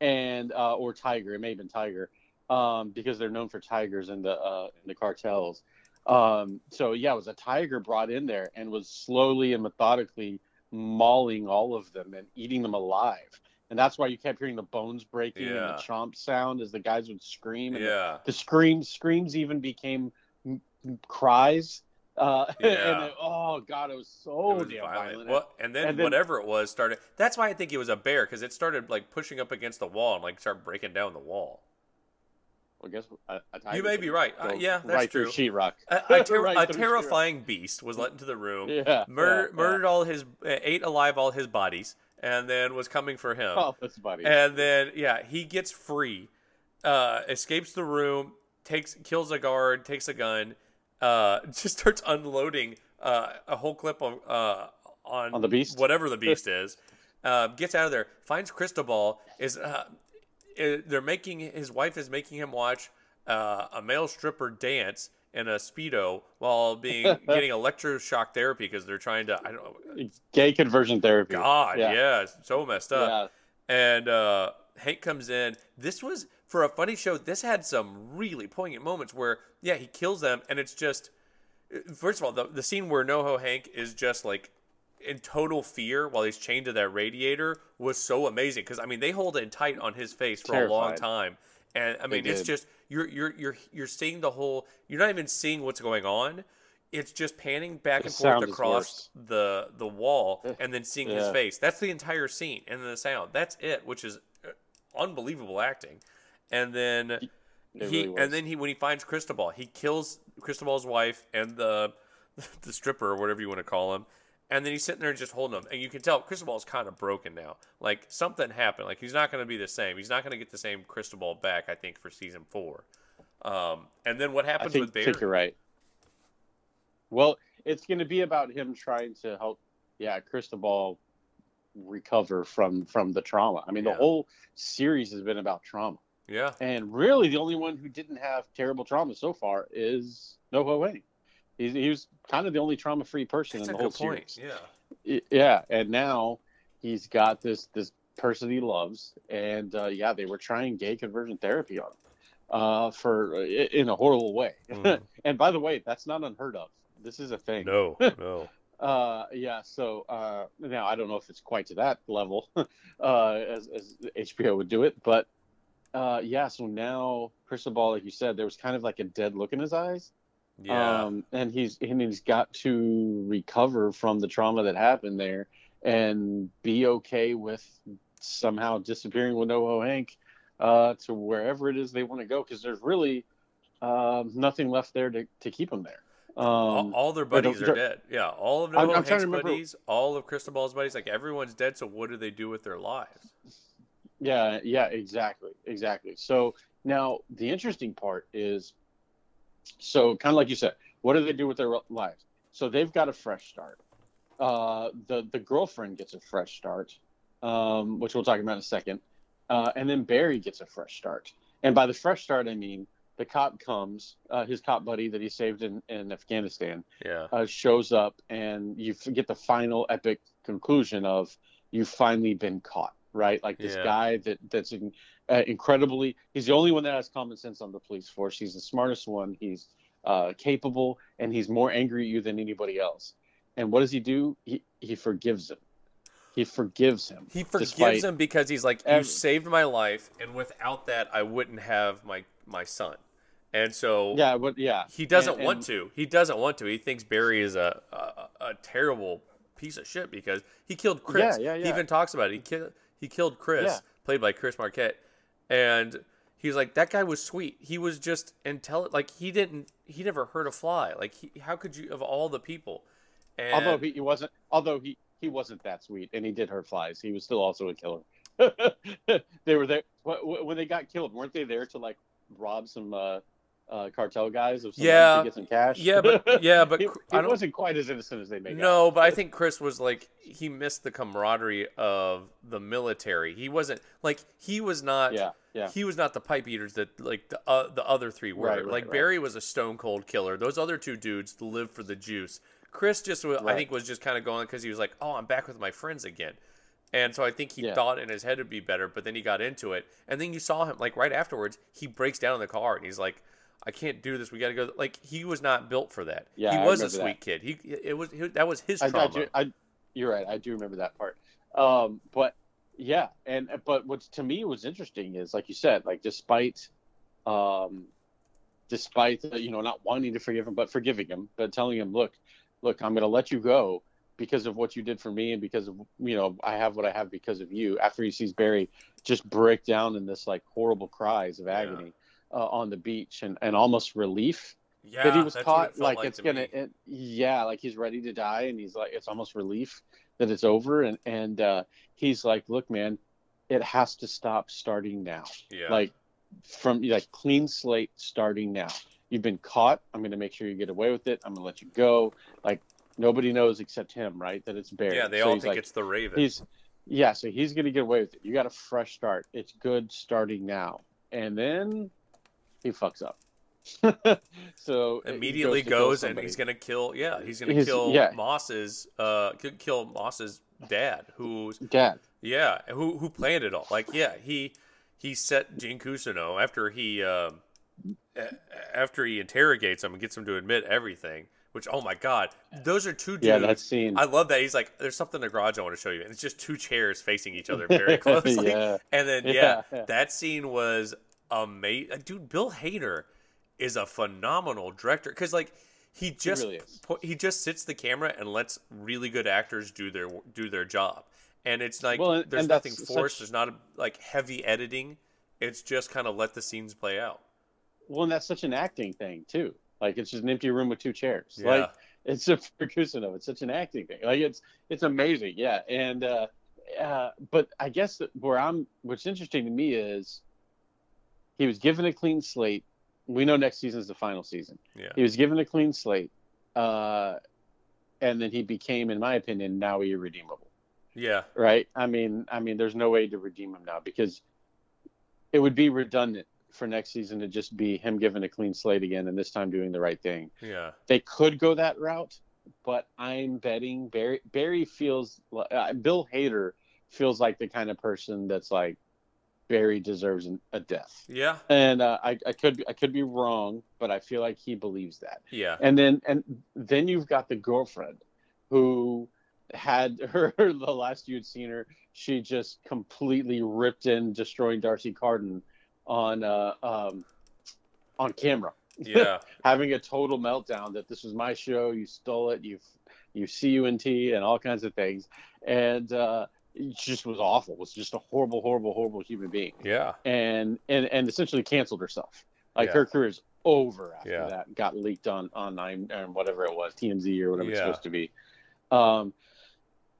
And uh, or tiger, it may have been tiger, um, because they're known for tigers in the uh, in the cartels. Um, so yeah, it was a tiger brought in there and was slowly and methodically mauling all of them and eating them alive. And that's why you kept hearing the bones breaking yeah. and the chomp sound as the guys would scream. And yeah, the, the screams screams even became m- m- cries. Uh, yeah. and then, oh God, it was so it was damn violent. violent. Well, and then, and then whatever it was started. That's why I think it was a bear, because it started like pushing up against the wall and like started breaking down the wall. Well, I guess a, a tiger you may be right. Uh, yeah, that's right true. Through sheetrock. A, a, ter- right a terrifying sheetrock. beast was let into the room. yeah, mur- yeah, murdered yeah. all his, uh, ate alive all his bodies, and then was coming for him. All his bodies. And then yeah, he gets free, uh, escapes the room, takes kills a guard, takes a gun. Uh, just starts unloading uh, a whole clip of, uh, on, on the beast, whatever the beast is. Uh, gets out of there, finds Cristobal. Is uh, they're making his wife is making him watch uh, a male stripper dance in a speedo while being getting electroshock therapy because they're trying to I don't know gay conversion therapy. God, yeah, yeah it's so messed up. Yeah. And uh, Hank comes in. This was. For a funny show, this had some really poignant moments where, yeah, he kills them, and it's just, first of all, the, the scene where NoHo Hank is just, like, in total fear while he's chained to that radiator was so amazing. Because, I mean, they hold it tight on his face for Terrified. a long time. And, I mean, it's just, you're you're you're you're seeing the whole, you're not even seeing what's going on. It's just panning back and forth across the, the wall and then seeing yeah. his face. That's the entire scene and the sound. That's it, which is unbelievable acting. And then it he, really and then he, when he finds Cristobal, he kills Cristobal's wife and the the stripper or whatever you want to call him. And then he's sitting there and just holding him. And you can tell Cristobal's kind of broken now. Like something happened. Like he's not going to be the same. He's not going to get the same Cristobal back. I think for season four. Um, and then what happens I think, with Barry? I think you're right. Well, it's going to be about him trying to help. Yeah, Cristobal recover from from the trauma. I mean, yeah. the whole series has been about trauma. Yeah. And really, the only one who didn't have terrible trauma so far is Noah Wayne. He, he was kind of the only trauma-free person That's in the whole point. series. Yeah. Yeah. And now he's got this this person he loves, and uh, yeah, they were trying gay conversion therapy on him. Uh, for in a horrible way, mm. and by the way, that's not unheard of. This is a thing. No, no. uh, yeah. So uh, now I don't know if it's quite to that level uh, as, as H B O would do it, but uh, yeah. So now, Cristobal, like you said, there was kind of like a dead look in his eyes. Yeah. Um, and he's and he's got to recover from the trauma that happened there and be okay with somehow disappearing with Noho Hank. Uh, to wherever it is they want to go, because there's really um, nothing left there to, to keep them there. Um, all, all their buddies are dead. Yeah, all of Noah Hank's buddies, all of Cristobal's buddies, like everyone's dead, so what do they do with their lives? Yeah, yeah, exactly, exactly. So now the interesting part is, so kind of like you said, what do they do with their lives? So they've got a fresh start. Uh, the, the girlfriend gets a fresh start, um, which we'll talk about in a second. Uh, and then Barry gets a fresh start. And by the fresh start, I mean the cop comes, uh, his cop buddy that he saved in, in Afghanistan yeah. uh, shows up, and you get the final epic conclusion of you've finally been caught, right? Like this yeah. guy that, that's in, uh, incredibly – he's the only one that has common sense on the police force. He's the smartest one. He's uh, capable, and he's more angry at you than anybody else. And what does he do? He, he forgives him. He forgives him. He forgives him because he's like, you saved my life, and without that, I wouldn't have my, my son. And so yeah, but, yeah. he doesn't and, and, want to. He doesn't want to. He thinks Barry is a a, a terrible piece of shit because he killed Chris. Yeah, yeah, yeah. He even talks about it. He, ki- he killed Chris, yeah. played by Chris Marquette. And he's like, that guy was sweet. He was just intelligent. Like, he didn't – he never hurt a fly. Like, he, how could you – of all the people. And, although he, he wasn't – although he – he wasn't that sweet, and he did hurt flies. He was still also a killer. They were there when they got killed. Weren't they there to like rob some uh, uh, cartel guys of some yeah, to get some cash? Yeah, but yeah, but it, I it wasn't quite as innocent as they made. No, out. But I think Chris was like he missed the camaraderie of the military. He wasn't like he was not. Yeah, yeah. He was not the pipe eaters that like the uh, the other three were. Right, right, like right. Barry was a stone cold killer. Those other two dudes lived for the juice. Chris just, was, right. I think, was just kind of going because he was like, oh, I'm back with my friends again. And so I think he yeah. thought in his head it would be better, but then he got into it. And then you saw him, like, right afterwards, he breaks down in the car, and he's like, I can't do this. We got to go. Like, he was not built for that. Yeah, he was a sweet that. kid. He it was he, That was his trauma. I, I do, I, you're right. I do remember that part. Um, but, yeah. and But what, to me, was interesting is, like you said, like, despite um, despite, you know, not wanting to forgive him, but forgiving him, but telling him, look, Look, I'm going to let you go because of what you did for me and because of, you know, I have what I have because of you. After he sees Barry just break down in this like horrible cries of agony yeah. uh, on the beach and, and almost relief yeah, that he was caught. It like, like it's going it, to, yeah, like he's ready to die. And he's like, it's almost relief that it's over. And, and uh, he's like, look, man, it has to stop starting now. Yeah. Like from like clean slate starting now. You've been caught. I'm going to make sure you get away with it. I'm going to let you go. Like, nobody knows except him, right, that it's Barry. Yeah, they so all think like, it's the Raven. He's, yeah, so he's going to get away with it. You got a fresh start. It's good starting now. And then he fucks up. so Immediately goes, goes kill and he's going to kill, yeah, he's going to kill yeah. Moss's, uh, kill Moss's dad. Who's, dad. Yeah, who who planned it all. Like, yeah, he he set Gene Cousineau after he... Uh, after he interrogates him and gets him to admit everything, which, oh my God, those are two dudes. Yeah, that scene. I love that. He's like, there's something in the garage I want to show you. And it's just two chairs facing each other very closely. yeah. And then, yeah, yeah, yeah, that scene was amazing. Dude, Bill Hader is a phenomenal director. Because, like, he just he, really he just sits the camera and lets really good actors do their do their job. And it's like, well, and, there's and nothing forced. Such... There's not, a, like, heavy editing. It's just kind of let the scenes play out. Well, and that's such an acting thing too. Like it's just an empty room with two chairs. Yeah. Like it's a for Cousineau. It's such an acting thing. Like it's it's amazing. Yeah. And uh, uh, but I guess where I'm, what's interesting to me is he was given a clean slate. We know next season is the final season. Yeah. He was given a clean slate, uh, and then he became, in my opinion, now irredeemable. Yeah. Right. I mean, I mean, there's no way to redeem him now, because it would be redundant for next season to just be him given a clean slate again, and this time doing the right thing. Yeah. They could go that route, but I'm betting Barry, Barry feels like, uh, Bill Hader feels like the kind of person that's like, Barry deserves a death. Yeah. And uh, I, I could I could be wrong, but I feel like he believes that. Yeah. And then and then you've got the girlfriend who had her, the last you'd seen her, she just completely ripped in destroying Darcy Carden on uh, um, on camera. Yeah. Having a total meltdown that this was my show, you stole it, you you cunt and all kinds of things. And uh it just was awful. It was just a horrible, horrible, horrible human being. Yeah. And and, and essentially canceled herself. Like, yeah. her career is over after yeah. that. Got leaked on, on nine or whatever it was, T M Z or whatever yeah. it's supposed to be. Um,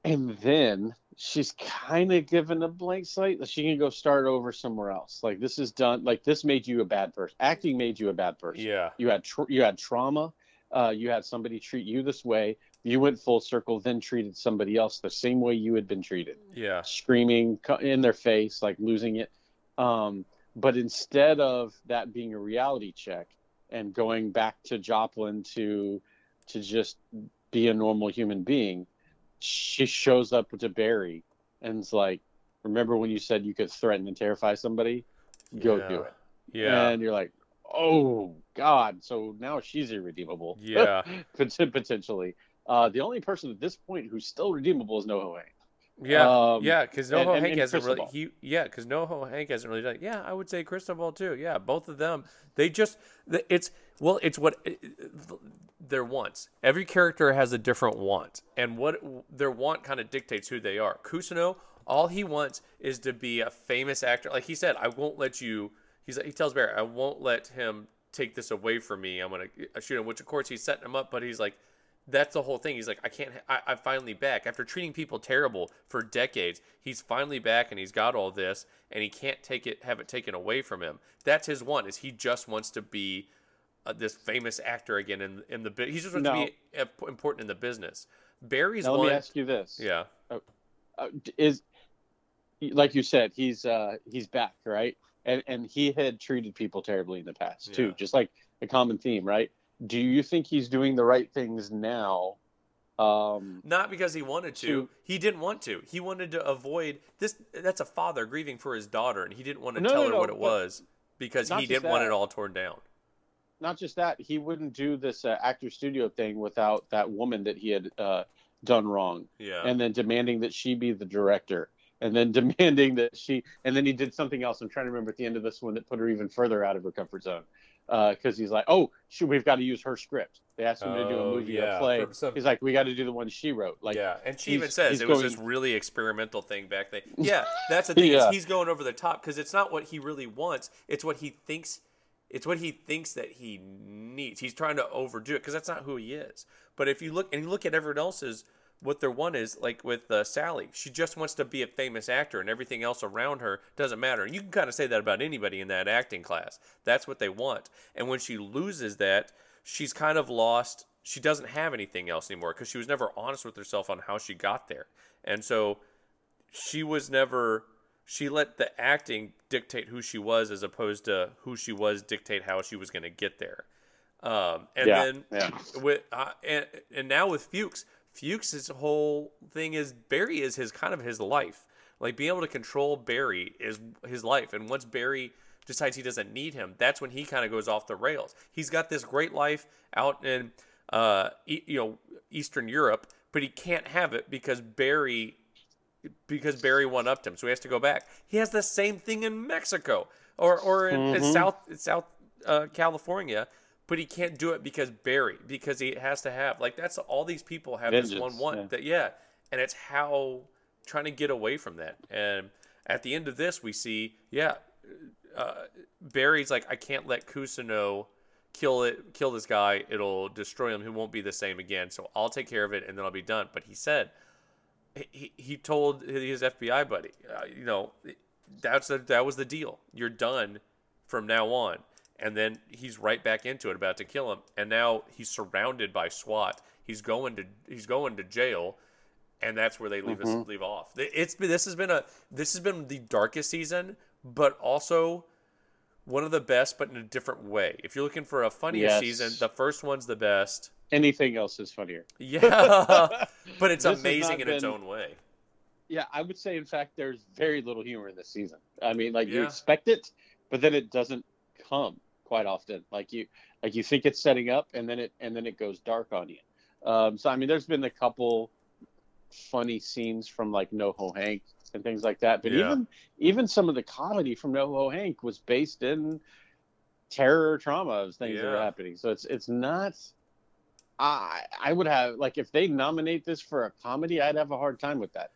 and then she's kind of given a blank slate that she can go start over somewhere else. Like, this is done. Like, this made you a bad person. Acting made you a bad person. Yeah. You had tr- you had trauma. Uh, you had somebody treat you this way. You went full circle, then treated somebody else the same way you had been treated. Yeah. Screaming in their face, like losing it. Um, but instead of that being a reality check and going back to Joplin to to just be a normal human being, she shows up to Barry and's like, remember when you said you could threaten and terrify somebody? Go yeah. do it. Yeah. And you're like, oh, God. So now she's irredeemable. Yeah. Potentially. Uh, the only person at this point who's still redeemable is Noho Hank. Yeah, um, yeah, because Noho Hank hasn't really. He, yeah, because Noho Hank hasn't really done. Yeah, I would say Cristobal too. Yeah, both of them. They just. It's well. It's what it, their wants. Every character has a different want, and what their want kind of dictates who they are. Kusino, all he wants is to be a famous actor. Like he said, I won't let you. He's he tells Barry, I won't let him take this away from me. I'm gonna shoot him. Which of course he's setting him up, but he's like. That's the whole thing. He's like, I can't, I, I'm finally back. After treating people terrible for decades, he's finally back and he's got all this and he can't take it, have it taken away from him. That's his one, is he just wants to be uh, this famous actor again in, in the, he just wants no. to be important in the business. Barry's now, one. Let me ask you this. Yeah. Uh, is, like you said, he's, uh, he's back, right? And, and he had treated people terribly in the past yeah. too, just like a common theme, right? Do you think he's doing the right things now? Um, Not because he wanted to. to. He didn't want to. He wanted to avoid this. That's a father grieving for his daughter, and he didn't want to no, tell no, her no, what it was because he didn't that. want it all torn down. Not just that. He wouldn't do this uh, actor studio thing without that woman that he had uh, done wrong. Yeah. And then demanding that she be the director. And then demanding that she... And then he did something else. I'm trying to remember at the end of this one that put her even further out of her comfort zone. Because uh, he's like, oh, shoot, we've got to use her script. They asked him oh, to do a movie yeah. or a play. Some... He's like, we got to do the one she wrote. Like, yeah, and she even says it going... was this really experimental thing back then. Yeah, that's the thing. yeah. He's going over the top because it's not what he really wants. It's what he thinks. It's what he thinks that he needs. He's trying to overdo it because that's not who he is. But if you look and you look at everyone else's, what their one is, like with uh, Sally, she just wants to be a famous actor and everything else around her doesn't matter. And you can kind of say that about anybody in that acting class. That's what they want. And when she loses that, she's kind of lost. She doesn't have anything else anymore because she was never honest with herself on how she got there. And so she was never, she let the acting dictate who she was as opposed to who she was dictate how she was going to get there. Um, and yeah, then yeah. with uh, and, and now with Fuchs, Fuchs's whole thing is Barry is his kind of his life. Like being able to control Barry is his life. And once Barry decides he doesn't need him, that's when he kind of goes off the rails. He's got this great life out in uh, e- you know Eastern Europe, but he can't have it because Barry because Barry one-upped him, so he has to go back. He has the same thing in Mexico or or in, mm-hmm. in South South uh, California. But he can't do it because Barry, because he has to have, like, that's all these people have Vengeance, this one want yeah. that, yeah. And it's how trying to get away from that. And at the end of this, we see, yeah, uh, Barry's like, I can't let Kusino kill it, kill this guy. It'll destroy him. He won't be the same again. So I'll take care of it and then I'll be done. But he said, he, he told his F B I buddy, uh, you know, that's a, that was the deal. You're done from now on. And then he's right back into it, about to kill him. And now he's surrounded by SWAT. He's going to he's going to jail, and that's where they leave mm-hmm. us leave off. It's been, this has been a this has been the darkest season, but also one of the best, but in a different way. If you're looking for a funnier yes. season, the first one's the best. Anything else is funnier. Yeah, but it's amazing in been... its own way. Yeah, I would say, in fact, there's very little humor in this season. I mean, like, yeah. you expect it, but then it doesn't come quite often. Like you, like you think it's setting up, and then it and then it goes dark on you. Um, so I mean, there's been a couple funny scenes from like No Ho Hank and things like that, but yeah. even even some of the comedy from No Ho Hank was based in terror or trauma of things yeah. that are happening. So it's it's not. I I would have, like, if they nominate this for a comedy, I'd have a hard time with that.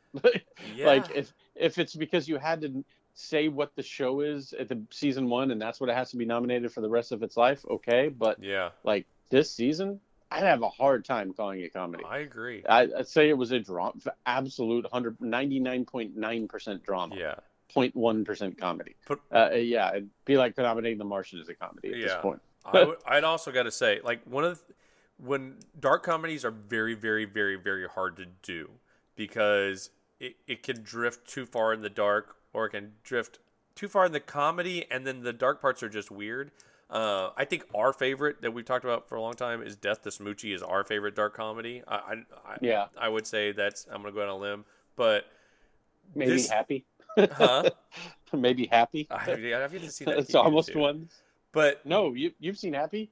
yeah. Like if if it's because you had to say what the show is at the season one and that's what it has to be nominated for the rest of its life, okay, but yeah, like this season, I'd have a hard time calling it comedy. I agree. I, I'd say it was a drama, absolute ninety-nine point nine percent drama. Yeah. zero point one percent comedy. But, uh, yeah, it'd be like nominating The Martian as a comedy at yeah. this point. I would, I'd also got to say, like, one of the, when dark comedies are very, very, very, very hard to do because it, it can drift too far in the dark, or it can drift too far in the comedy, and then the dark parts are just weird. Uh, I think our favorite that we've talked about for a long time is Death to Smoochie is our favorite dark comedy. I, I, I yeah, I would say that's, I'm going to go out on a limb, but maybe this, Happy, huh? Maybe Happy. I, I've yet to see that. It's almost too. One, but no, you you've seen Happy.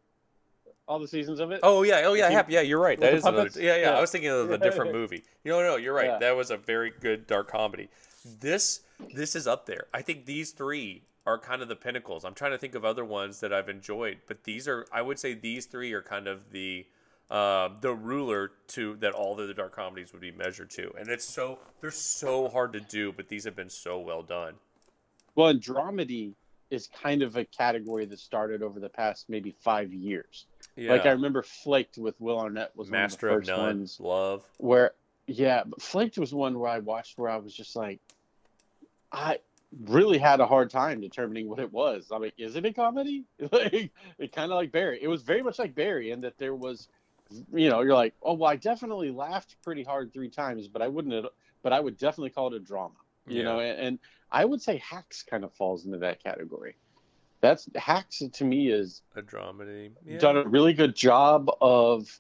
All the seasons of it? Oh, yeah. Oh, yeah. Happy. Yeah, you're right. That is another. Yeah, yeah, yeah. I was thinking of a different movie. You know, no, you're right. Yeah. That was a very good dark comedy. This this is up there. I think these three are kind of the pinnacles. I'm trying to think of other ones that I've enjoyed, but these are, I would say these three are kind of the uh, the ruler to that all the dark comedies would be measured to. And it's so, they're so hard to do, but these have been so well done. Well, and dramedy is kind of a category that started over the past maybe five years. Yeah. Like I remember Flaked with Will Arnett was Master one of the first of None, ones Love. Where yeah, but Flaked was one where I watched where I was just like, I really had a hard time determining what it was. I'm like, is it a comedy? Like it kind of like Barry. It was very much like Barry in that there was, you know, you're like, oh well, I definitely laughed pretty hard three times, but I wouldn't, but I would definitely call it a drama, you yeah. know. And, and I would say Hacks kind of falls into that category. That's Hacks to me is a dramedy. Yeah. Done a really good job of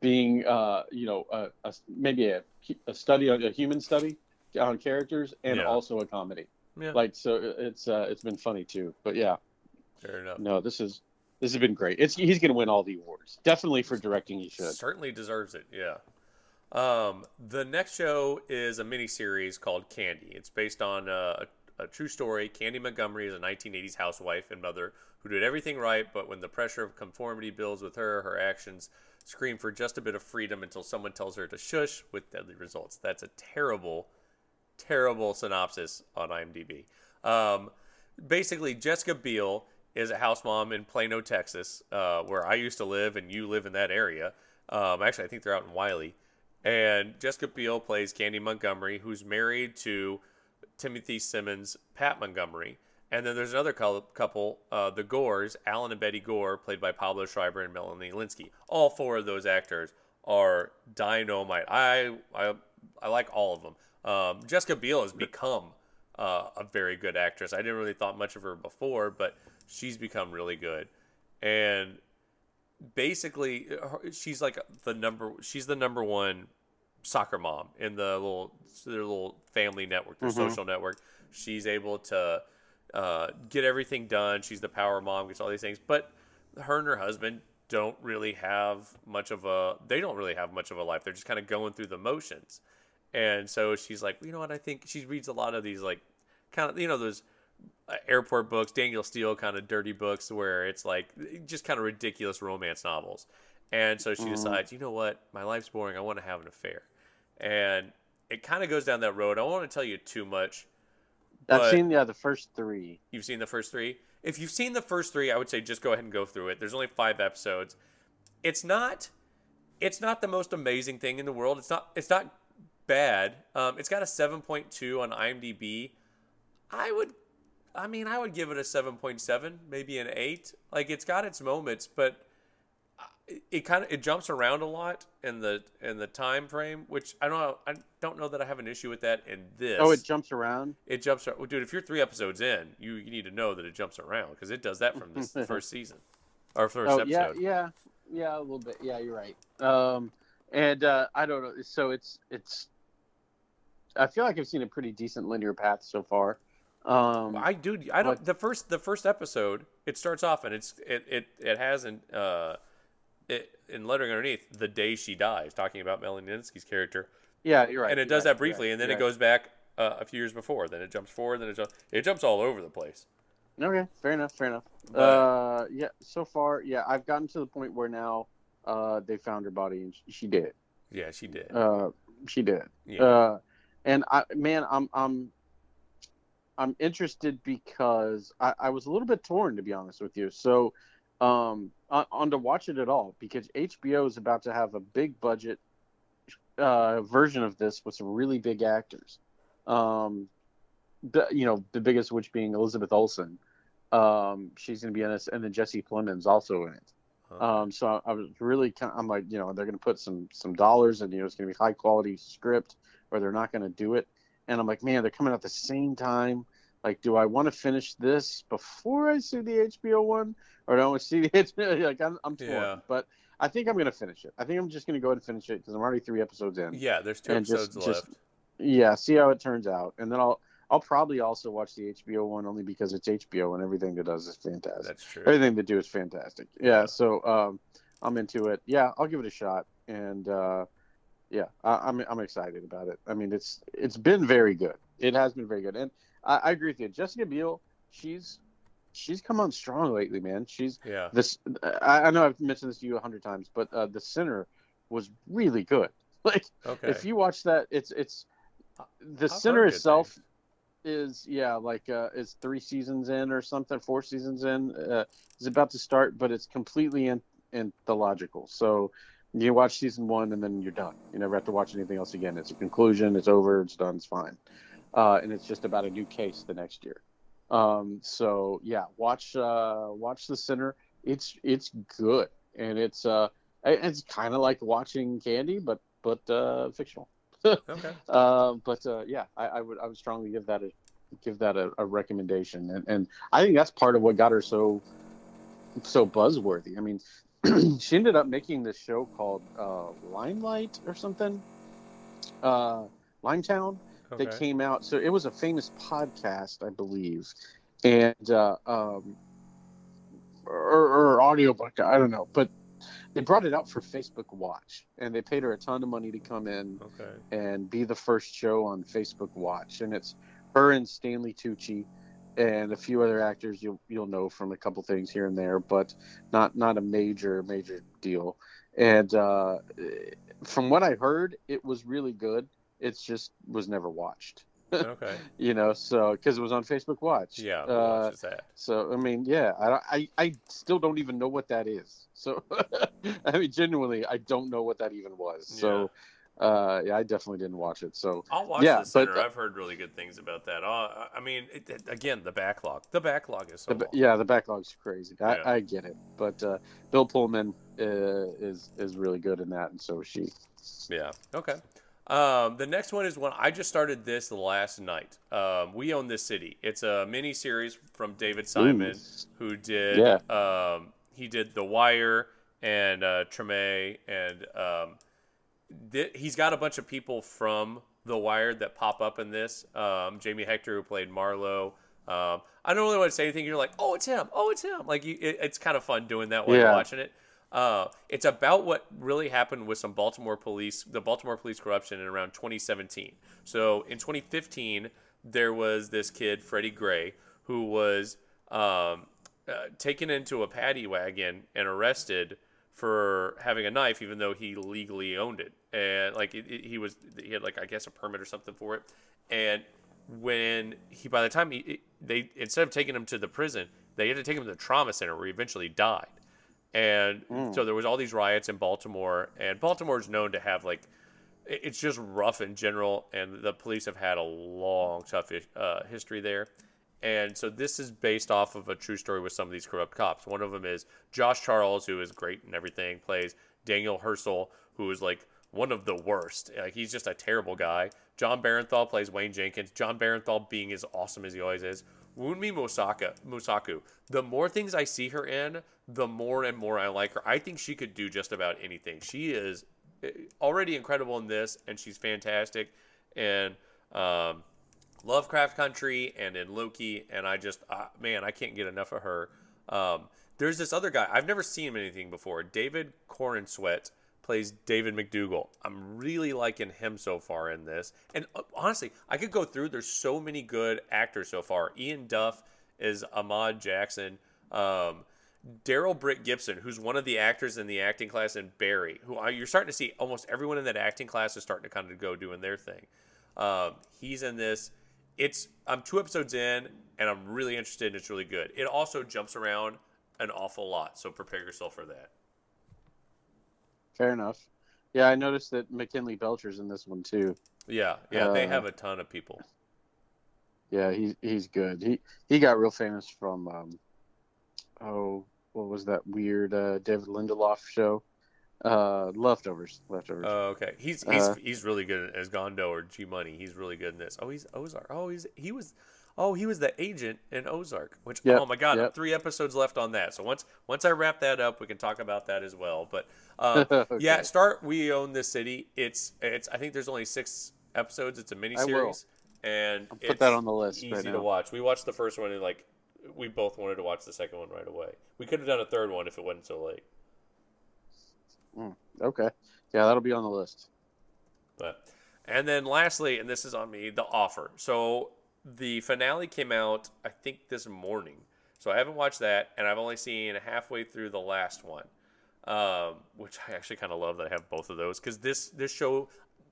being, uh, you know, a, a, maybe a, a study on a human study on characters and yeah. also a comedy. Yeah. Like so, it's uh, it's been funny too. But yeah, fair enough. No, this is this has been great. It's he's going to win all the awards, definitely for directing. He should certainly deserves it. Yeah. Um, the next show is a miniseries called Candy. It's based on uh, a. A true story. Candy Montgomery is a nineteen eighties housewife and mother who did everything right, but when the pressure of conformity builds with her, her actions scream for just a bit of freedom until someone tells her to shush with deadly results. That's a terrible, terrible synopsis on IMDb. Um, basically, Jessica Biel is a house mom in Plano, Texas, uh, where I used to live and you live in that area. Um, actually, I think they're out in Wiley. And Jessica Biel plays Candy Montgomery, who's married to Timothy Simmons, Pat Montgomery. And then there's another couple, uh, the Gores, Alan and Betty Gore, played by Pablo Schreiber and Melanie Lynskey. All four of those actors are dynamite. I I, I like all of them. Um, Jessica Biel has become uh, a very good actress. I didn't really thought much of her before, but she's become really good. And basically, she's like the number. She's the number one soccer mom in the little their little family network, their mm-hmm. social network. She's able to uh, get everything done. She's the power mom, gets all these things. But her and her husband don't really have much of a. They don't really have much of a life. They're just kind of going through the motions. And so she's like, you know what? I think she reads a lot of these like kind of you know those airport books, Daniel Steele kind of dirty books where it's like just kind of ridiculous romance novels. And so she mm-hmm. decides, you know what? My life's boring. I want to have an affair. And it kind of goes down that road. I don't want to tell you too much. I've seen yeah, the first three. You've seen the first three? If you've seen the first three, I would say just go ahead and go through it. There's only five episodes. It's not it's not the most amazing thing in the world. It's not it's not bad. Um, it's got a seven point two on IMDb. I would I mean, I would give it a seven point seven, maybe an eight. Like it's got its moments, but it, it kind of it jumps around a lot in the in the time frame, which I don't know, I don't know that I have an issue with that in this. Oh, it jumps around. It jumps around. Well, dude, if you're three episodes in, you, you need to know that it jumps around because it does that from this first season or first oh, episode. Yeah, yeah, yeah, a little bit. Yeah, you're right. Um, and uh, I don't know. So it's it's. I feel like I've seen a pretty decent linear path so far. Um, I do. I don't. But, the first the first episode, it starts off and it's it it it has an uh, it in lettering underneath the day she dies, talking about Melanie Lynskey's character. Yeah, you're right. And it does right, that briefly, right, and then it right. goes back uh, a few years before. Then it jumps forward. Then it jumps. It jumps all over the place. Okay, fair enough. Fair enough. But, uh, yeah. So far, yeah, I've gotten to the point where now uh, they found her body and she did. Yeah, she did. Uh, she did. Yeah. Uh, and I, man, I'm I'm. I'm interested because I, I was a little bit torn, to be honest with you. So um, on, on to watch it at all, because H B O is about to have a big budget uh, version of this with some really big actors. Um, the, you know, the biggest which being Elizabeth Olsen. Um, she's going to be in this, and then Jesse Plemons also in it. Huh. Um, so I, I was really kind of, I'm like, you know, they're going to put some some dollars and, you know, it's going to be high quality script or they're not going to do it. And I'm like, man, they're coming out the same time. Like, do I want to finish this before I see the H B O one, or do I want to see the H B O? Like, I'm, I'm torn. Yeah. But I think I'm going to finish it. I think I'm just going to go ahead and finish it because I'm already three episodes in. Yeah, there's two episodes just, left. Just, yeah, see how it turns out, and then I'll I'll probably also watch the H B O one only because it's H B O and everything that does is fantastic. That's true. Everything they do is fantastic. Yeah, yeah. So um, I'm into it. Yeah, I'll give it a shot, and. Uh, Yeah, I, I'm I'm excited about it. I mean, it's it's been very good. It has been very good, and I, I agree with you. Jessica Biel, she's she's come on strong lately, man. She's yeah. This I, I know I've mentioned this to you a hundred times, but uh, The Sinner was really good. Like, okay. If you watch that, it's it's The Sinner itself is yeah, like uh, is three seasons in or something, four seasons in. Uh, it's about to start, but it's completely in anthological. So. You watch season one and then you're done. You never have to watch anything else again. It's a conclusion. It's over. It's done. It's fine. Uh, and it's just about a new case the next year. Um, so yeah, watch uh, watch The Sinner. It's it's good, and it's uh, it's kind of like watching Candy, but but uh, fictional. Okay. Uh, but uh, yeah, I, I would I would strongly give that a give that a, a recommendation, and and I think that's part of what got her so so buzzworthy. I mean. She ended up making this show called uh, Limelight or something, uh, Limetown, okay. That came out. So it was a famous podcast, I believe, and uh, um, or, or audiobook, I don't know. But they brought it out for Facebook Watch, and they paid her a ton of money to come in okay. and be the first show on Facebook Watch. And it's her and Stanley Tucci. And a few other actors you'll you'll know from a couple things here and there, but not not a major major deal. And uh, from what I heard, it was really good. It just was never watched. Okay. You know, so because it was on Facebook Watch. Yeah. Uh, that. So I mean, yeah, I, I I still don't even know what that is. So I mean, genuinely, I don't know what that even was. Yeah. So. Uh, yeah, I definitely didn't watch it. So I'll watch yeah, The Sinner. But, uh, I've heard really good things about that. Uh, I mean, it, it, again, the backlog. The backlog is so the, long. Yeah, the backlog's crazy. I, yeah. I get it. But uh, Bill Pullman uh, is is really good in that, and so is she. Yeah. Okay. Um, the next one is one I just started this last night. Um, We Own This City. It's a mini series from David Simon, mm. who did. Yeah. Um, he did The Wire and uh, Treme and. Um, He's got a bunch of people from The Wire that pop up in this. Um, Jamie Hector, who played Marlo. Um, I don't really want to say anything. You're like, oh, it's him. Oh, it's him. Like, you, it, it's kind of fun doing that while yeah. you're watching it. Uh, it's about what really happened with some Baltimore police, the Baltimore police corruption in around twenty seventeen. So in twenty fifteen, there was this kid, Freddie Gray, who was um, uh, taken into a paddy wagon and arrested for having a knife, even though he legally owned it, and like it, it, he was, he had like I guess a permit or something for it. And when he, by the time he, it, they instead of taking him to the prison, they had to take him to the trauma center, where he eventually died. And mm. so there was all these riots in Baltimore, and Baltimore is known to have like, it, it's just rough in general, and the police have had a long, tough uh, history there. And so this is based off of a true story with some of these corrupt cops. One of them is Josh Charles, who is great and everything, plays Daniel Herschel, who is like one of the worst. Like, he's just a terrible guy. John Barenthal plays Wayne Jenkins. John Barenthal being as awesome as he always is. Wunmi Mosaka, Mosaku. The more things I see her in, the more and more I like her. I think she could do just about anything. She is already incredible in this, and she's fantastic. And um, Lovecraft Country and in Loki, and I just, uh, man, I can't get enough of her. Um, there's this other guy. I've never seen him in anything before. David Corenswet plays David McDougall. I'm really liking him so far in this. And uh, honestly, I could go through. There's so many good actors so far. Ian Duff is Ahmad Jackson. Um, Daryl Britt Gibson, who's one of the actors in the acting class, and Barry, who uh, you're starting to see almost everyone in that acting class is starting to kind of go doing their thing. Um, he's in this. It's I'm two episodes in, and I'm really interested, and it's really good. It also jumps around an awful lot, so prepare yourself for that. Fair enough. Yeah, I noticed that McKinley Belcher's in this one, too. Yeah, yeah, uh, they have a ton of people. Yeah, he, he's good. He he got real famous from, um, oh, what was that weird uh, David Lindelof show? Uh, Leftovers. Leftovers. Oh, okay. He's he's uh, he's really good as Gondo or G Money. He's really good in this. Oh, he's Ozark. Oh, he's he was, oh he was the agent in Ozark. Which yep, oh my god, yep. Three episodes left on that. So once once I wrap that up, we can talk about that as well. But um, okay. yeah, start We Own This City. It's it's I think there's only six episodes. It's a miniseries, and I'll put it's that on the list. Easy right now. to watch. We watched the first one and like we both wanted to watch the second one right away. We could have done a third one if it wasn't so late. Mm, okay. Yeah, that'll be on the list. But, and then lastly, and this is on me, The Offer. So the finale came out, I think, this morning. So I haven't watched that, and I've only seen halfway through the last one, um, which I actually kind of love that I have both of those, because this, this show,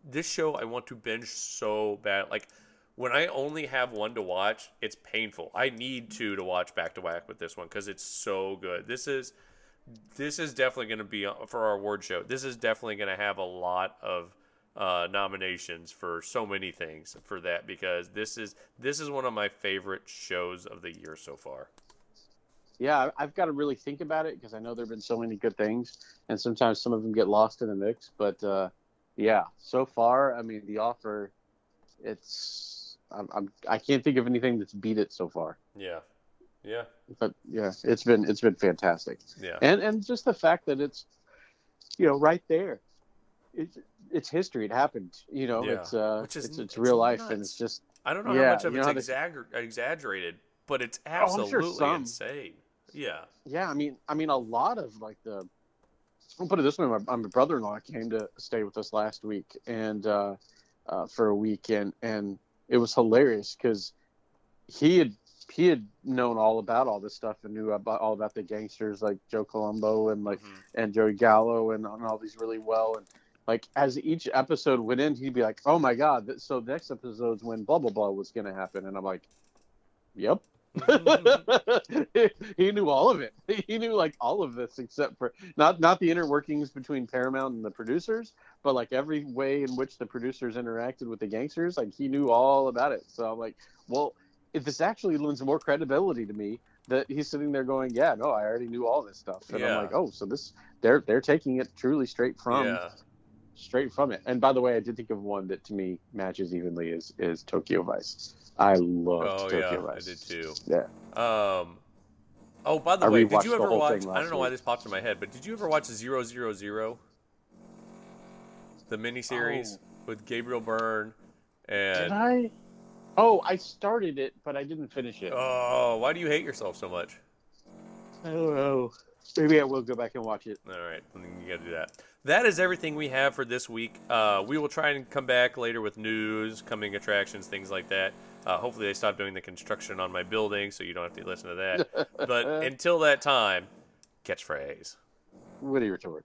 this show I want to binge so bad. Like, when I only have one to watch, it's painful. I need two to watch back-to-back with this one because it's so good. This is... This is definitely going to be for our award show. This is definitely going to have a lot of uh, nominations for so many things for that, because this is this is one of my favorite shows of the year so far. Yeah, I've got to really think about it because I know there have been so many good things, and sometimes some of them get lost in the mix. But uh, yeah, so far, I mean, The Offer, it's I'm, I'm I can't think of anything that's beat it so far. Yeah. Yeah, but yeah, it's been it's been fantastic. Yeah, and and just the fact that it's, you know, right there, it's it's history. It happened. You know, yeah. it's uh, Which is, it's, it's real nuts. life, and it's just I don't know yeah, how much of it's exagger- they... exaggerated, but it's absolutely oh, sure insane. Yeah, yeah. I mean, I mean, a lot of like the, I'll put it this way: my, my brother-in-law came to stay with us last week and uh, uh, for a week, and and it was hilarious because he had. He had known all about all this stuff and knew about all about the gangsters like Joe Colombo and like mm-hmm. and Joey Gallo and, and all these really well. And like as each episode went in, he'd be like, "Oh my god!" Th- so the next episode's when blah blah blah was going to happen, and I'm like, "Yep." he, he knew all of it. He knew like all of this except for not not the inner workings between Paramount and the producers, but like every way in which the producers interacted with the gangsters. Like he knew all about it. So I'm like, well. If this actually lends more credibility to me that he's sitting there going, yeah, no, I already knew all this stuff. And yeah. I'm like, oh, so this they're they're taking it truly straight from yeah. straight from it. And by the way, I did think of one that to me matches evenly is is Tokyo Vice. I loved oh, Tokyo yeah, Vice. I did too. Yeah. Um Oh, by the I way, did you ever watch I don't know why this popped in my head, but did you ever watch Zero Zero Zero? The miniseries oh. with Gabriel Byrne and Did I Oh, I started it, but I didn't finish it. Oh, why do you hate yourself so much? I don't know. Maybe I will go back and watch it. All right, you got to do that. That is everything we have for this week. Uh, we will try and come back later with news, coming attractions, things like that. Uh, hopefully they stop doing the construction on my building, so you don't have to listen to that. But until that time, catchphrase. Witty retort.